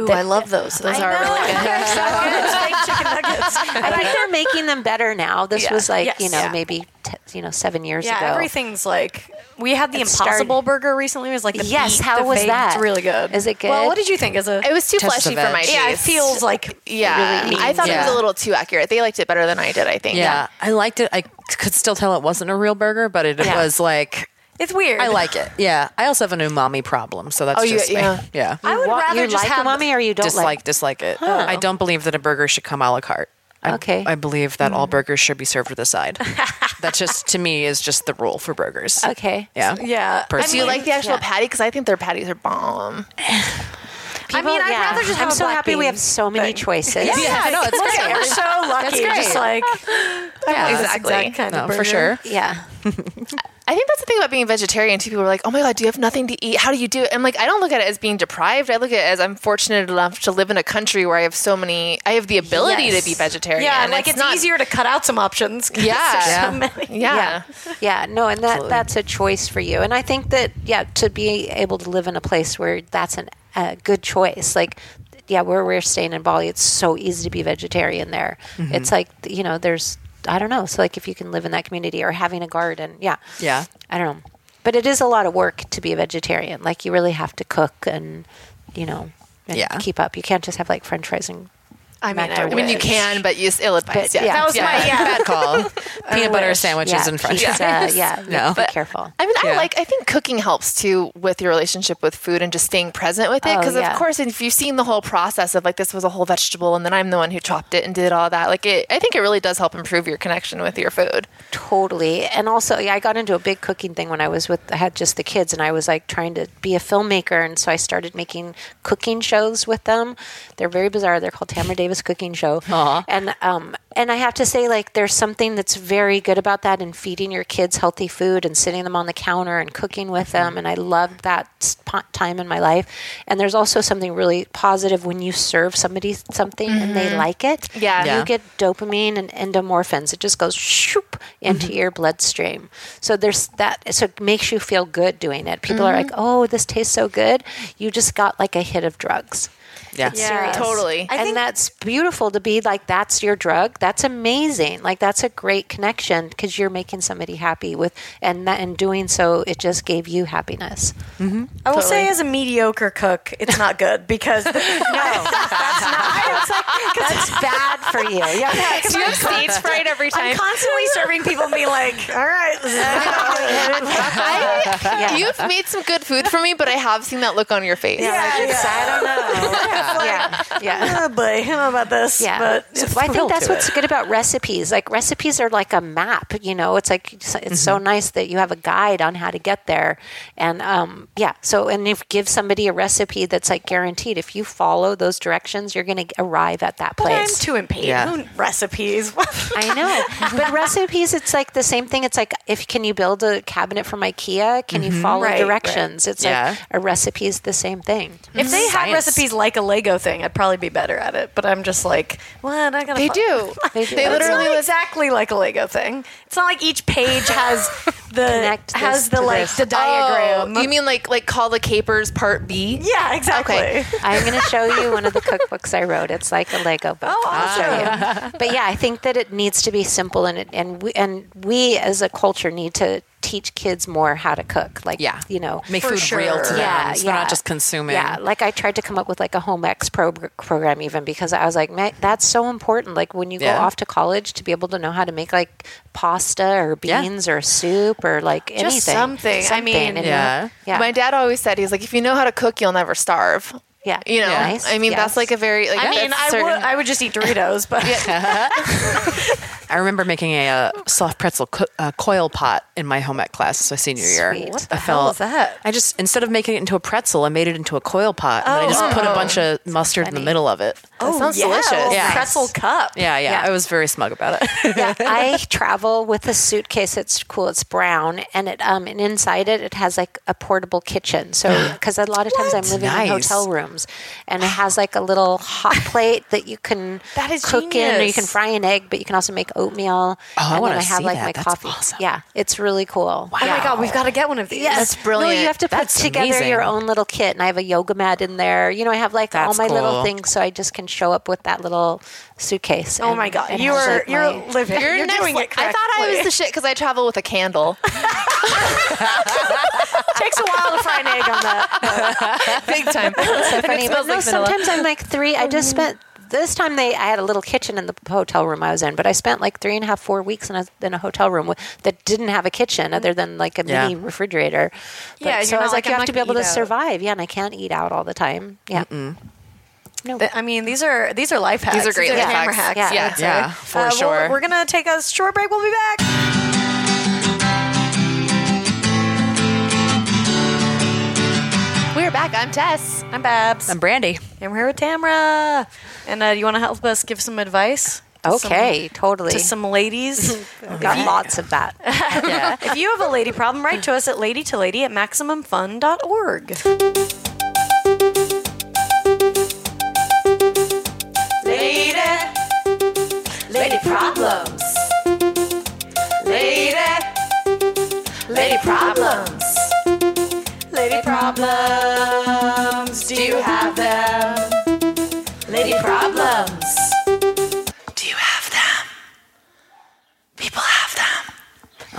Ooh, that, I love those. Those I are know. really good. They're so good. It's like chicken nuggets. I think they're making them better now. This yeah. was like, yes. you know, yeah. maybe, t- you know, seven years yeah, ago. Yeah, everything's like, we had the it Impossible started, Burger recently. It was like the Yes, beef, how the was fake. that? It's really good. Is it good? Well, what did you think? Is it? It was too fleshy for my taste. Yeah, it feels like yeah. really I thought yeah. it was a little too accurate. They liked it better than I did, I think. Yeah, yeah. I liked it. I could still tell it wasn't a real burger, but it yeah. was like... It's weird. I like it. Yeah. I also have an umami problem, so that's oh, just you, me. Yeah. yeah. I would want, rather just like have umami or you don't dislike like? dislike it. Huh. I don't believe that a burger should come a la carte. I, okay. I believe that mm. all burgers should be served with a side. That just to me is just the rule for burgers. Okay. Yeah. Yeah. Personally. And do you like the actual yeah. patty? Because I think their patties are bomb. People, I mean, I'd yeah. rather just have I'm so happy bean. we have so many thing. choices. Yeah, yeah, no, it's great. We're so lucky. That's great. Just like, yeah, exactly. Exact kind no, of for sure. Yeah. I think that's the thing about being vegetarian too. People are like, oh my God, do you have nothing to eat? How do you do it? And like, I don't look at it as being deprived. I look at it as I'm fortunate enough to live in a country where I have so many, I have the ability yes. to be vegetarian. Yeah, and like it's, it's not, easier to cut out some options. Yeah. Yeah. So many. yeah. Yeah. Yeah. No, and that, that's a choice for you. And I think that, yeah, to be able to live in a place where that's an a uh, good choice. Like, yeah, where we're staying in Bali, it's so easy to be vegetarian there. Mm-hmm. It's like, you know, there's, I don't know. So like if you can live in that community or having a garden. Yeah. Yeah. I don't know. But it is a lot of work to be a vegetarian. Like you really have to cook and, you know, and yeah. keep up. You can't just have like French fries and I mean, I, I mean, you can, but use ill advice. Yeah. yeah, that was yeah. my yeah. bad call. Peanut butter sandwiches yeah, and French pizza, fries. Yeah, no. be but, careful. I mean, I yeah. like. I think cooking helps too with your relationship with food and just staying present with it. Because oh, yeah. of course, if you've seen the whole process of like this was a whole vegetable, and then I'm the one who chopped it and did all that. Like, it, I think it really does help improve your connection with your food. Totally, and also, yeah, I got into a big cooking thing when I was with. I had just the kids, and I was like trying to be a filmmaker, and so I started making cooking shows with them. They're very bizarre. They're called Tamra Davis cooking show. Aww. And um and I have to say, like, there's something that's very good about that and feeding your kids healthy food and sitting them on the counter and cooking with them. And I loved that time in my life. And there's also something really positive when you serve somebody something mm-hmm. and they like it. Yeah. yeah. You get dopamine and endomorphins. It just goes shoop into mm-hmm. your bloodstream. So there's that. So it makes you feel good doing it. People mm-hmm. are like, oh, this tastes so good. You just got like a hit of drugs. Yeah, yes. Totally. I and that's beautiful to be like, that's your drug. That's amazing. Like, that's a great connection because you're making somebody happy with, and that in doing so, it just gave you happiness. Mm-hmm. I will totally. say, as a mediocre cook, it's not good because, the, no, that's not. It's like, that's bad for you. Yeah, yeah, do you have stage fright every time? I'm constantly serving people and being like, all right. I, yeah. You've made some good food for me, but I have seen that look on your face. Yeah, yeah, yeah. I don't know. Yeah. Yeah, yeah. Oh, I don't know about this. Yeah, but it's well, I think that's what's it. good about recipes. Like recipes are like a map. You know, it's like it's mm-hmm. so nice that you have a guide on how to get there. And um, yeah, so and if give somebody a recipe that's like guaranteed. If you follow those directions, you're going to arrive at that place. But I'm too impatient. Yeah. Recipes. I know, but recipes. It's like the same thing. It's like if can you build a cabinet from IKEA? Can mm-hmm. you follow right, directions? Right. It's yeah. like a recipe is the same thing. Mm-hmm. If they had recipes like a Lego thing, I'd probably be better at it, but I'm just like, what? I gotta they, do. they do. They literally like, exactly like a Lego thing. It's not like each page has the has the like this. the diagram. Oh, you mean like like call the capers part B? Yeah, exactly. Okay. I'm gonna show you one of the cookbooks I wrote. It's like a Lego book. Oh, awesome. I'll show you. But yeah, I think that it needs to be simple, and it, and we and we as a culture need to teach kids more how to cook, like yeah. you know, make food sure. real to them. Yeah, so yeah. they're not just consuming. Yeah, like I tried to come up with like a home ex pro- program even because I was like, man, that's so important. Like when you yeah. go off to college to be able to know how to make like pasta or beans yeah. or soup or like just anything, something. something. I mean, and, yeah. yeah. My dad always said, he's like, if you know how to cook, you'll never starve. Yeah, you know, yeah. I mean, yes. that's like a very. Like, I mean, I would, I would just eat Doritos, but. I remember making a uh, soft pretzel co- uh, coil pot in my home ec class, so senior Sweet. year. What the I hell felt, is that? I just instead of making it into a pretzel, I made it into a coil pot, and oh, then I just oh. put a bunch of mustard in the middle of it. Oh, that sounds yeah. delicious! Well, yeah, pretzel cup. Yeah, yeah, yeah. I was very smug about it. yeah, I travel with a suitcase. It's cool. It's brown, and it um and inside it it has like a portable kitchen. So because a lot of times what? I'm living nice. in hotel rooms. And it has like a little hot plate that you can that is cook genius. in, or you can fry an egg, but you can also make oatmeal. Oh, and I want to see like, that. My That's coffee. Awesome. Yeah, it's really cool. Wow. Oh my God, we've got to get one of these. Yes. That's brilliant. No, you have to put That's together amazing. Your own little kit, and I have a yoga mat in there. You know, I have like That's all my cool. little things, so I just can show up with that little suitcase. And, oh my God, you are like you're my, living. You're, you're doing it correctly. I thought I was the shit because I travel with a candle. Takes a while to fry an egg on that. Big time. That's so funny. But no, like sometimes I'm like three. I just spent. This time they, I had a little kitchen in the hotel room I was in, but I spent like three and a half, four weeks in a, in a hotel room with, that didn't have a kitchen other than like a yeah. mini refrigerator. But, yeah, so I was like, like you I'm have to be able to out. survive. Yeah, and I can't eat out all the time. Yeah. Mm-mm. No. I mean, these are these are life hacks. These are great these are life hacks. hacks. Yeah, yeah, yeah, yeah for uh, sure. We'll, we're gonna take a short break. We'll be back. We're back. I'm Tess. I'm Babs. I'm Brandy. And we're here with Tamra. And uh, do you want to help us give some advice? Okay, some, totally. To some ladies. I've got you, lots of that. Yeah. If you have a lady problem, write to us at ladytolady at maximum fun dot org. Lady. Lady problems. Lady. Lady problems. Lady problems, do you have them? Lady problems, do you have them? People have them.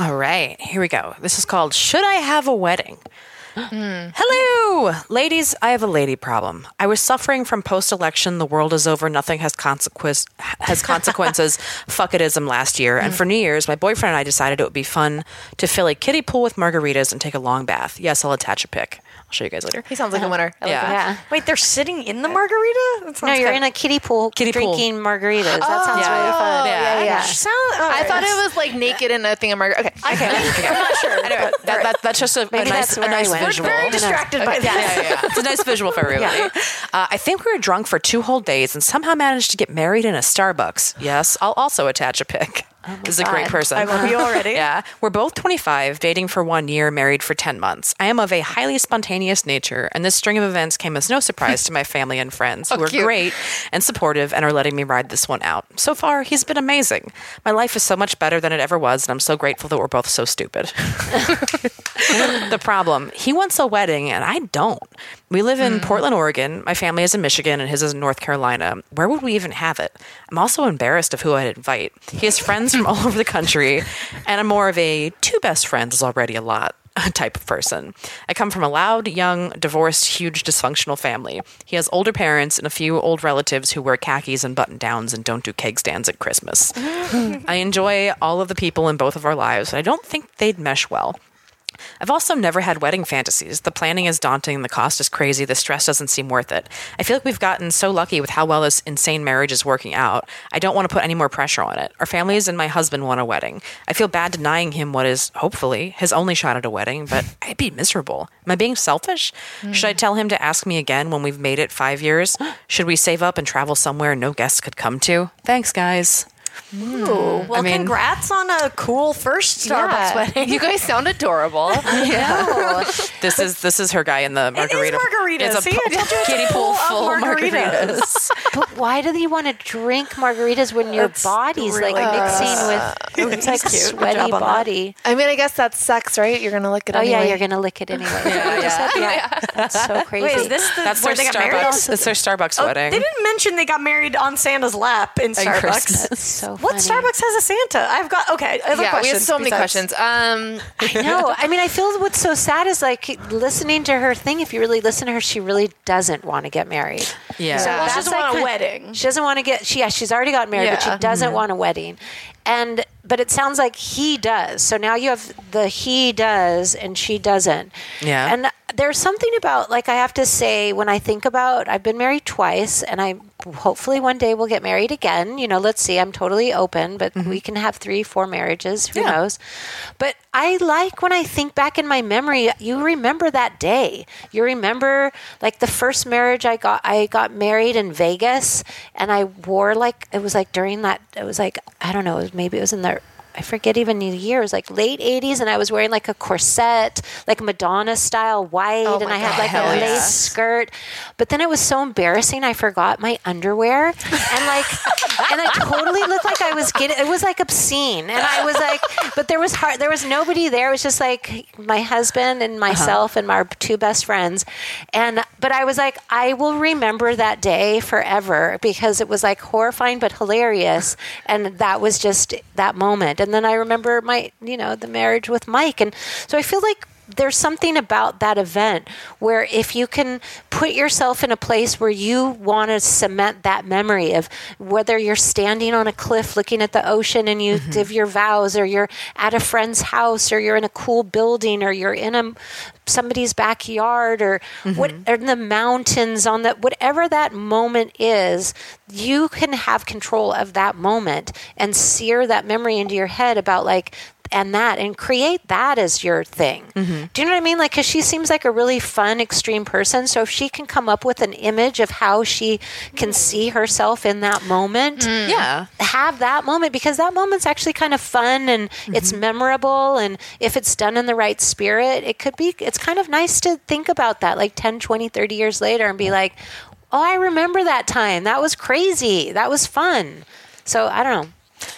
All right, here we go. This is called Should I Have a Wedding? Mm. Hello, ladies. I have a lady problem. I was suffering from post-election. The world is over. Nothing has consequence has consequences. Fuckitism last year, and mm. for New Year's, my boyfriend and I decided it would be fun to fill a kiddie pool with margaritas and take a long bath. Yes, I'll attach a pic. I'll show you guys later. He sounds like uh, a winner. I yeah. Like yeah. Wait, they're sitting in the margarita? No, you're in a kiddie pool kiddie drinking pool. margaritas. That oh, sounds yeah. really fun. Yeah, yeah. yeah. Sound, oh, I right. thought it was like naked in a thing of margarita. Okay, okay. okay. I'm not sure. Anyway, that, that, that's just a, a nice, a nice visual. We're very distracted by that. Yeah, yeah, yeah. It's a nice visual for everybody. Yeah. Uh, I think we were drunk for two whole days and somehow managed to get married in a Starbucks. Yes, I'll also attach a pic. Oh this is God. a great person. I love you already. Yeah. We're both twenty-five, dating for one year, married for ten months. I am of a highly spontaneous nature, and this string of events came as no surprise to my family and friends, oh, who are cute. great and supportive and are letting me ride this one out. So far, he's been amazing. My life is so much better than it ever was, and I'm so grateful that we're both so stupid. The problem, he wants a wedding, and I don't. We live in mm. Portland, Oregon. My family is in Michigan, and his is in North Carolina. Where would we even have it? I'm also embarrassed of who I'd invite. He has friends from all over the country, and I'm more of a two best friends is already a lot type of person. I come from a loud, young, divorced, huge dysfunctional family. He has older parents and a few old relatives who wear khakis and button downs and don't do keg stands at Christmas. I enjoy all of the people in both of our lives, but I don't think they'd mesh well. I've also never had wedding fantasies. The planning is daunting. The cost is crazy. The stress doesn't seem worth it. I feel like we've gotten so lucky with how well this insane marriage is working out. I don't want to put any more pressure on it. Our families and my husband want a wedding. I feel bad denying him what is, hopefully, his only shot at a wedding, but I'd be miserable. Am I being selfish? Mm. Should I tell him to ask me again when we've made it five years? Should we save up and travel somewhere no guests could come to? Thanks, guys. Ooh, well, I mean, congrats on a cool first Starbucks yeah. wedding. You guys sound adorable. Yeah. This is this is her guy in the margarita. It is margaritas. It's a See, po- kiddie pool full of margaritas. margaritas. But why do you want to drink margaritas when your that's body's really like gross. Mixing with it's like cute. Sweaty body? That. I mean, I guess that's sex, right? You're gonna lick it. Oh anyway. yeah, you're gonna lick it anyway. yeah, yeah. yeah. That's so crazy. Wait, is this the, that's their Starbucks. That's their Starbucks oh, wedding. They didn't mention they got married on Santa's lap in Starbucks. So what Starbucks has a Santa? I've got okay. Other yeah, questions. We have so many besides. questions. Um, I know. I mean, I feel what's so sad is like listening to her thing. If you really listen to her, she really doesn't want to get married. Yeah, so well, she doesn't like want a wedding. Of, she doesn't want to get. She yeah, she's already got married, yeah. but she doesn't mm-hmm. want a wedding. And but it sounds like he does. So now you have the he does and she doesn't. Yeah. And there's something about like I have to say when I think about I've been married twice and I. Hopefully one day we'll get married again. You know, let's see. I'm totally open, but mm-hmm. we can have three, four marriages. Who yeah. knows? But I like when I think back in my memory, you remember that day. You remember like the first marriage I got, I got married in Vegas and I wore like, it was like during that, it was like, I don't know, maybe it was in the I forget even the years, like late eighties, and I was wearing like a corset, like Madonna style white, oh and I had God, like a lace yes. skirt. But then it was so embarrassing, I forgot my underwear, and like, and I totally looked like I was getting. It was like obscene, and I was like, but there was hard, there was nobody there. It was just like my husband and myself uh-huh. and our two best friends, and but I was like, I will remember that day forever because it was like horrifying but hilarious, and that was just that moment. And then I remember my, you know, the marriage with Mike. And so I feel like there's something about that event where if you can put yourself in a place where you want to cement that memory of whether you're standing on a cliff looking at the ocean and you mm-hmm. give your vows, or you're at a friend's house, or you're in a cool building, or you're in a somebody's backyard, or mm-hmm. what or in the mountains on that, whatever that moment is, you can have control of that moment and sear that memory into your head about like, and that, and create that as your thing. Mm-hmm. Do you know what I mean? Like, because she seems like a really fun, extreme person. So if she can come up with an image of how she can mm. see herself in that moment, mm. yeah, have that moment, because that moment's actually kind of fun and mm-hmm. it's memorable. And if it's done in the right spirit, it could be, it's kind of nice to think about that like ten, twenty, thirty years later and be like, oh, I remember that time. That was crazy. That was fun. So I don't know.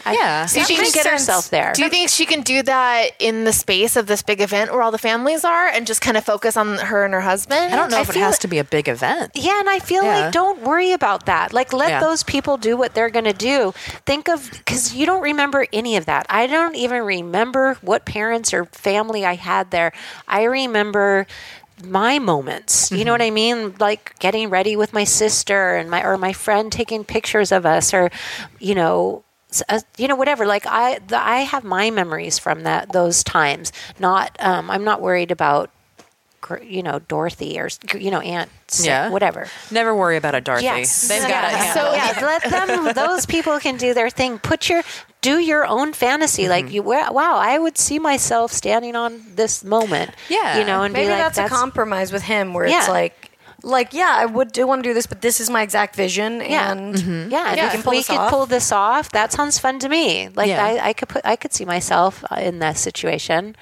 I, yeah, so she can get sense. herself there. Do you think she can do that in the space of this big event where all the families are, and just kind of focus on her and her husband? I don't know I if it has like, to be a big event. Yeah, and I feel yeah. like don't worry about that. Like let yeah. those people do what they're going to do. Think of, because you don't remember any of that. I don't even remember what parents or family I had there. I remember my moments, you know what I mean? Like getting ready with my sister and my or my friend taking pictures of us, or you know. Uh, you know, whatever. Like I, the, I have my memories from that those times. Not, um, I'm not worried about, you know, Dorothy or you know Aunt, yeah. whatever. Never worry about a Dorothy. Yes. They've yeah. got it. So yeah, let them. Those people can do their thing. Put your do your own fantasy. Mm-hmm. Like you, wow, I would see myself standing on this moment. Yeah, you know, and maybe be like, that's, that's a compromise with him, where yeah. it's like. Like, yeah, I would do want to do this, but this is my exact vision. Yeah. And mm-hmm. yeah, and yeah, if we, can pull we could off. pull this off, that sounds fun to me. Like, yeah. I, I could put, I could see myself in this situation.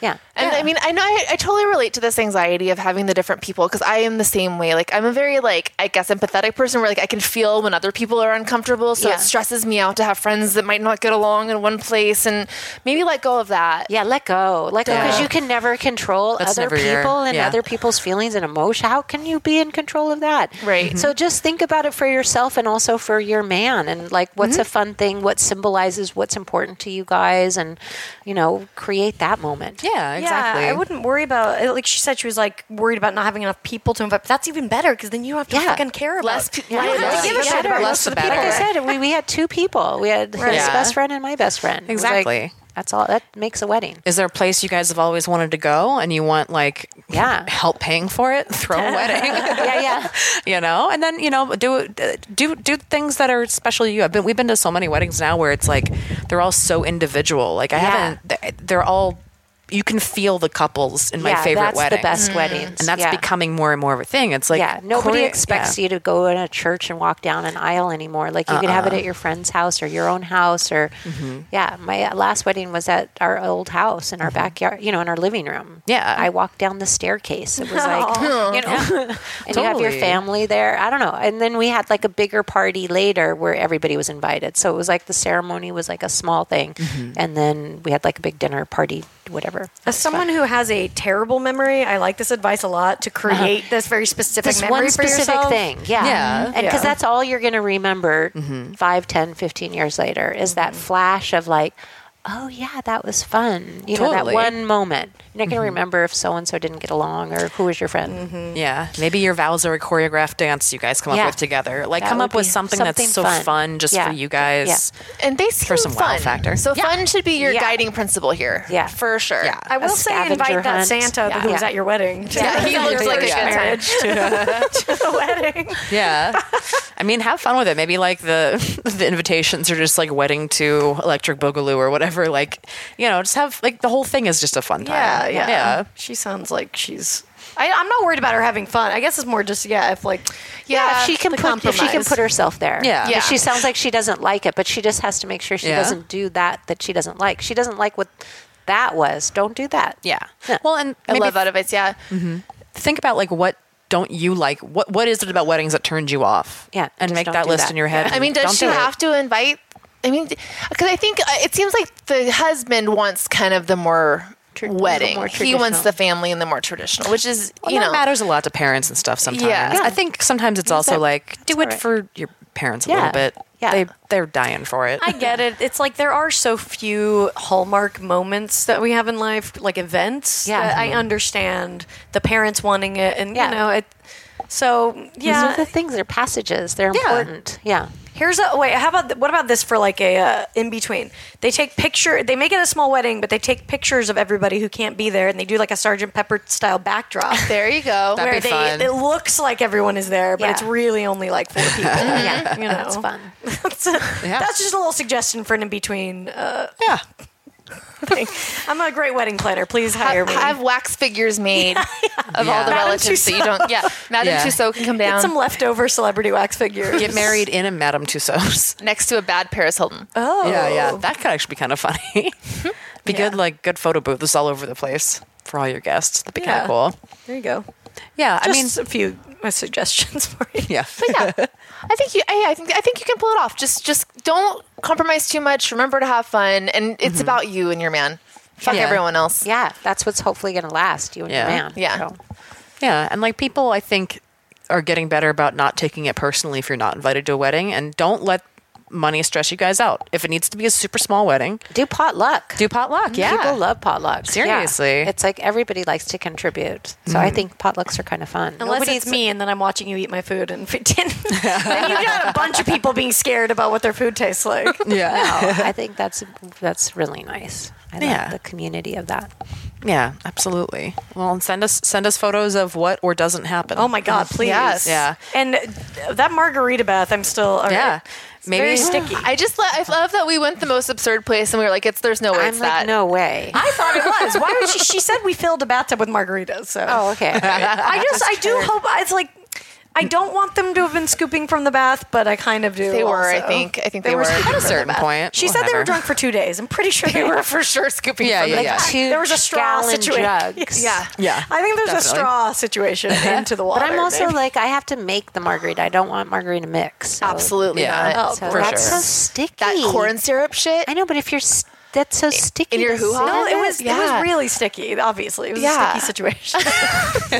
Yeah. And yeah. I mean, I know I, I totally relate to this anxiety of having the different people, because I am the same way. Like, I'm a very, like, I guess, empathetic person where, like, I can feel when other people are uncomfortable. So yeah. it stresses me out to have friends that might not get along in one place, and maybe let go of that. Yeah, let go. Let yeah. go, because you can never control That's other never people your, and yeah. other people's feelings and emotion. How can you be in control of that? Right. Mm-hmm. So just think about it for yourself and also for your man, and, like, what's mm-hmm. a fun thing? What symbolizes what's important to you guys? And, you know, create that moment. Yeah, exactly. Yeah, I wouldn't worry about, like she said, she was like worried about not having enough people to invite. But that's even better, because then you don't have to yeah. fucking care about less people. Yeah, you don't have to give a shit about most of the people. Like I said, we, we had two people. We had right. his yeah. best friend and my best friend. Exactly. Like, that's all. That makes a wedding. Is there a place you guys have always wanted to go, and you want like yeah. help paying for it? Throw a wedding. yeah, yeah. You know, and then you know do do do things that are special to you. I've been we've been to so many weddings now where it's like they're all so individual. Like I yeah. haven't. They're all. You can feel the couples in my yeah, favorite that's wedding. That's the best mm. weddings. And that's yeah. becoming more and more of a thing. It's like yeah, nobody chore- expects yeah. you to go in a church and walk down an aisle anymore. Like you uh-uh. can have it at your friend's house or your own house or mm-hmm. yeah. My last wedding was at our old house in our mm-hmm. backyard, you know, in our living room. Yeah. I walked down the staircase. It was like, you know, yeah. and totally. You have your family there. I don't know. And then we had like a bigger party later where everybody was invited. So it was like the ceremony was like a small thing. Mm-hmm. And then we had like a big dinner party, whatever. As someone who has a terrible memory, I like this advice a lot, to create uh-huh. this very specific this memory one specific for yourself. thing. Yeah. yeah. And because yeah. that's all you're going to remember mm-hmm. five, ten, fifteen years later is mm-hmm. that flash of like, oh yeah, that was fun. You totally. know, that one moment. You're not going to mm-hmm. remember if so-and-so didn't get along or who was your friend. Mm-hmm. Yeah. Maybe your vows are a choreographed dance you guys come yeah. up with together. Like that come up with something, something that's so fun, fun just yeah. for you guys. Yeah. And they for some fun. Wow factor. So yeah. fun should be your yeah. guiding principle here. Yeah. For sure. Yeah. I will say invite hunt. that Santa yeah. who was yeah. at your wedding. To yeah. yeah. He looks like a good marriage to, to the wedding. Yeah. I mean, have fun with it. Maybe like the the invitations are just like wedding to Electric Boogaloo or whatever. whatever. Like, you know, just have, like, the whole thing is just a fun time. Yeah, yeah. yeah. She sounds like she's... I, I'm not worried about her having fun. I guess it's more just, yeah, if like, yeah, yeah if she can put, if she can put herself there. Yeah. yeah. She sounds like she doesn't like it, but she just has to make sure she yeah. doesn't do that, that she doesn't like. She doesn't like what that was. Don't do that. Yeah. yeah. Well, and maybe, I love out of it. Yeah. Mm-hmm. Think about like, what don't you like? What What is it about weddings that turned you off? Yeah. And make that list that. in your head. Yeah. I mean, does don't she do have it. to invite? I mean, because I think it seems like the husband wants kind of the more... Tra- wedding. He wants the family and the more traditional, which is, well, you know. It matters a lot to parents and stuff sometimes. Yeah. yeah. I think sometimes it's also like, do it right. for your parents a yeah. little bit. Yeah. They, they're dying for it. I get it. It's like there are so few hallmark moments that we have in life, like events. Yeah. That mm-hmm. I understand the parents wanting it and, yeah. you know, it. So, yeah. These are the things. They're passages. They're yeah. important. Yeah. Here's a wait. How about what about this for like a uh, in between? They take picture. They make it a small wedding, but they take pictures of everybody who can't be there, and they do like a Sergeant Pepper style backdrop. There you go. That'd where be they, fun. It looks like everyone is there, but yeah. it's really only like four people. yeah, you know, that's fun. that's, a, yeah. that's just a little suggestion for an in between. Uh, yeah. Thing. I'm a great wedding planner. Please hire me. I have wax figures made yeah, yeah. of yeah. all the Madame relatives Tussauds. That you don't. Yeah, Madame yeah. Tussauds can come down. Get some leftover celebrity wax figures. Get married in a Madame Tussauds next to a bad Paris Hilton. Oh, yeah, yeah. That could actually be kind of funny. Be yeah. good, like good photo booths all over the place for all your guests. That'd be yeah. kind of cool. There you go. Yeah, just I mean, a few my suggestions for you. Yeah, but yeah, I think you. I, I think I think you can pull it off. Just, just don't compromise too much. Remember to have fun, and it's mm-hmm. about you and your man. Fuck yeah. everyone else. Yeah, that's what's hopefully going to last. You and yeah. your man. Yeah, so. yeah, and like people, I think are getting better about not taking it personally if you're not invited to a wedding, and don't let money stress you guys out. If it needs to be a super small wedding, do potluck. Do potluck. Yeah, people love potlucks. Seriously, yeah. it's like everybody likes to contribute. So mm. I think potlucks are kind of fun. Unless Nobody it's me, and then I'm watching you eat my food, and then you got a bunch of people being scared about what their food tastes like. Yeah, no, I think that's that's really nice. I love yeah. the community of that. Yeah, absolutely. Well, and send us send us photos of what or doesn't happen. Oh my God, please. Yes. Yeah, and that margarita bath, I'm still all yeah. Right. Maybe very sticky. I just lo- I love that we went the most absurd place and we were like, it's there's no way I'm it's like, that. No way. I thought it was. Why would she? She said we filled a bathtub with margaritas. So. Oh, okay. I just I do hope it's like. I don't want them to have been scooping from the bath, but I kind of do. They were, also. I think. I think they, they were at a certain point. She Whatever. said they were drunk for two days. I'm pretty sure they were for sure scooping yeah, from yeah, the yeah. bath. There was a straw situation. Yes. Yeah, yeah. I think there's definitely. a straw situation into the water. But I'm also maybe. like, I have to make the margarita. I don't want margarita mix. So. Absolutely yeah. not. Oh, so for that's sure. so sticky. That corn syrup shit. I know, but if you're. St- That's so sticky. In your hoo-ha? No, it was, yeah. it was really sticky, obviously. It was yeah. a sticky situation.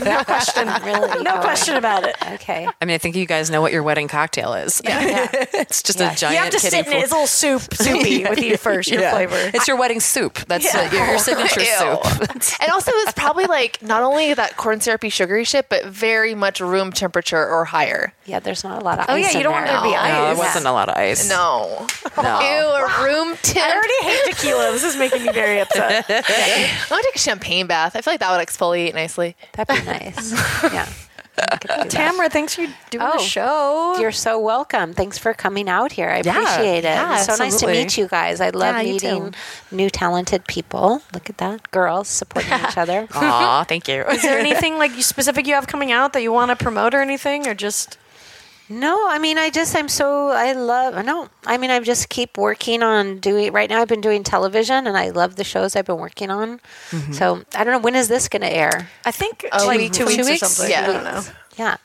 No question. Really? No question about it. Okay. I mean, I think you guys know what your wedding cocktail is. Yeah. yeah. It's just yeah. a giant you have to sit in it. It's a little soup, soupy yeah. with you first, your yeah. flavor. It's your wedding soup. That's yeah. it, your, your signature soup. And also, it's probably like not only that corn syrupy, sugary shit, but very much room temperature or higher. Yeah, there's not a lot of ice. Oh, yeah, you don't want there to be ice. No, it wasn't a lot of ice. No. no. Ew, or room temp. I already hate tequila. This is making me very upset. Yeah. I want to take a champagne bath. I feel like that would exfoliate nicely. That'd be nice. Yeah. Tamra, thanks for doing oh, the show. You're so welcome. Thanks for coming out here. I yeah. appreciate it. Yeah, it's so absolutely. nice to meet you guys. I love yeah, meeting new talented people. Look at that. Girls supporting each other. Aw, thank you. Is there anything like specific you have coming out that you want to promote or anything, or just... No, I mean, I just, I'm so, I love, no, I mean, I just keep working on doing, right now I've been doing television and I love the shows I've been working on. Mm-hmm. So, I don't know, when is this going to air? I think oh, like two, two weeks, weeks or something. Yeah. I don't know. Yeah.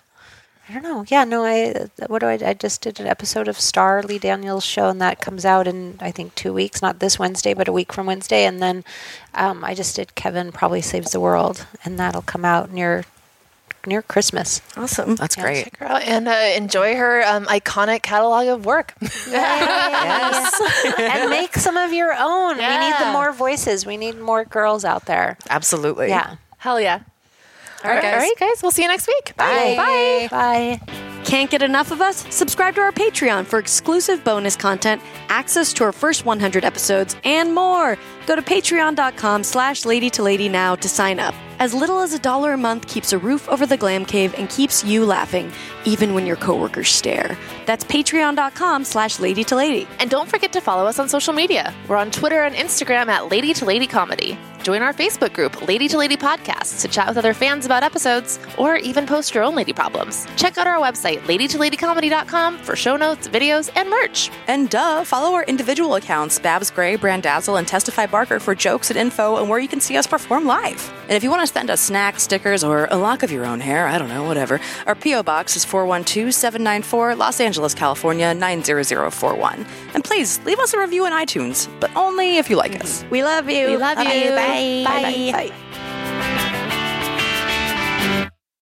I don't know. Yeah, no, I, what do I, I just did an episode of Star, Lee Daniels' show, and that comes out in, I think, two weeks, not this Wednesday, but a week from Wednesday. And then um, I just did Kevin Probably Saves the World, and that'll come out near near Christmas. Awesome. That's yeah, great. Check her out and uh, enjoy her um, iconic catalog of work. Yes. And make some of your own. Yeah. We need the more voices. We need more girls out there. Absolutely. Yeah. Hell yeah. All, All right, guys. All right, guys. We'll see you next week. Bye. Bye. Bye. Bye. Can't get enough of us? Subscribe to our Patreon for exclusive bonus content, access to our first one hundred episodes, and more. Go to patreon.com slash ladytolady now to sign up. As little as a dollar a month keeps a roof over the glam cave and keeps you laughing, even when your coworkers stare. That's patreon.com slash ladytolady. And don't forget to follow us on social media. We're on Twitter and Instagram at ladytoladycomedy. Join our Facebook group, Lady to Lady Podcast, to chat with other fans about episodes or even post your own lady problems. Check out our website, lady to lady comedy dot com, for show notes, videos, and merch. And duh, follow our individual accounts, Babs Gray, Brandazzle, and Testify Barker for jokes and info and where you can see us perform live. And if you want to send us snacks, stickers, or a lock of your own hair, I don't know, whatever, our P O. Box is four one two seven nine four, Los Angeles, California, nine zero zero four one. And please, leave us a review on iTunes, but only if you like us. We love you. We love you. Bye. Bye. Bye. Bye. Bye.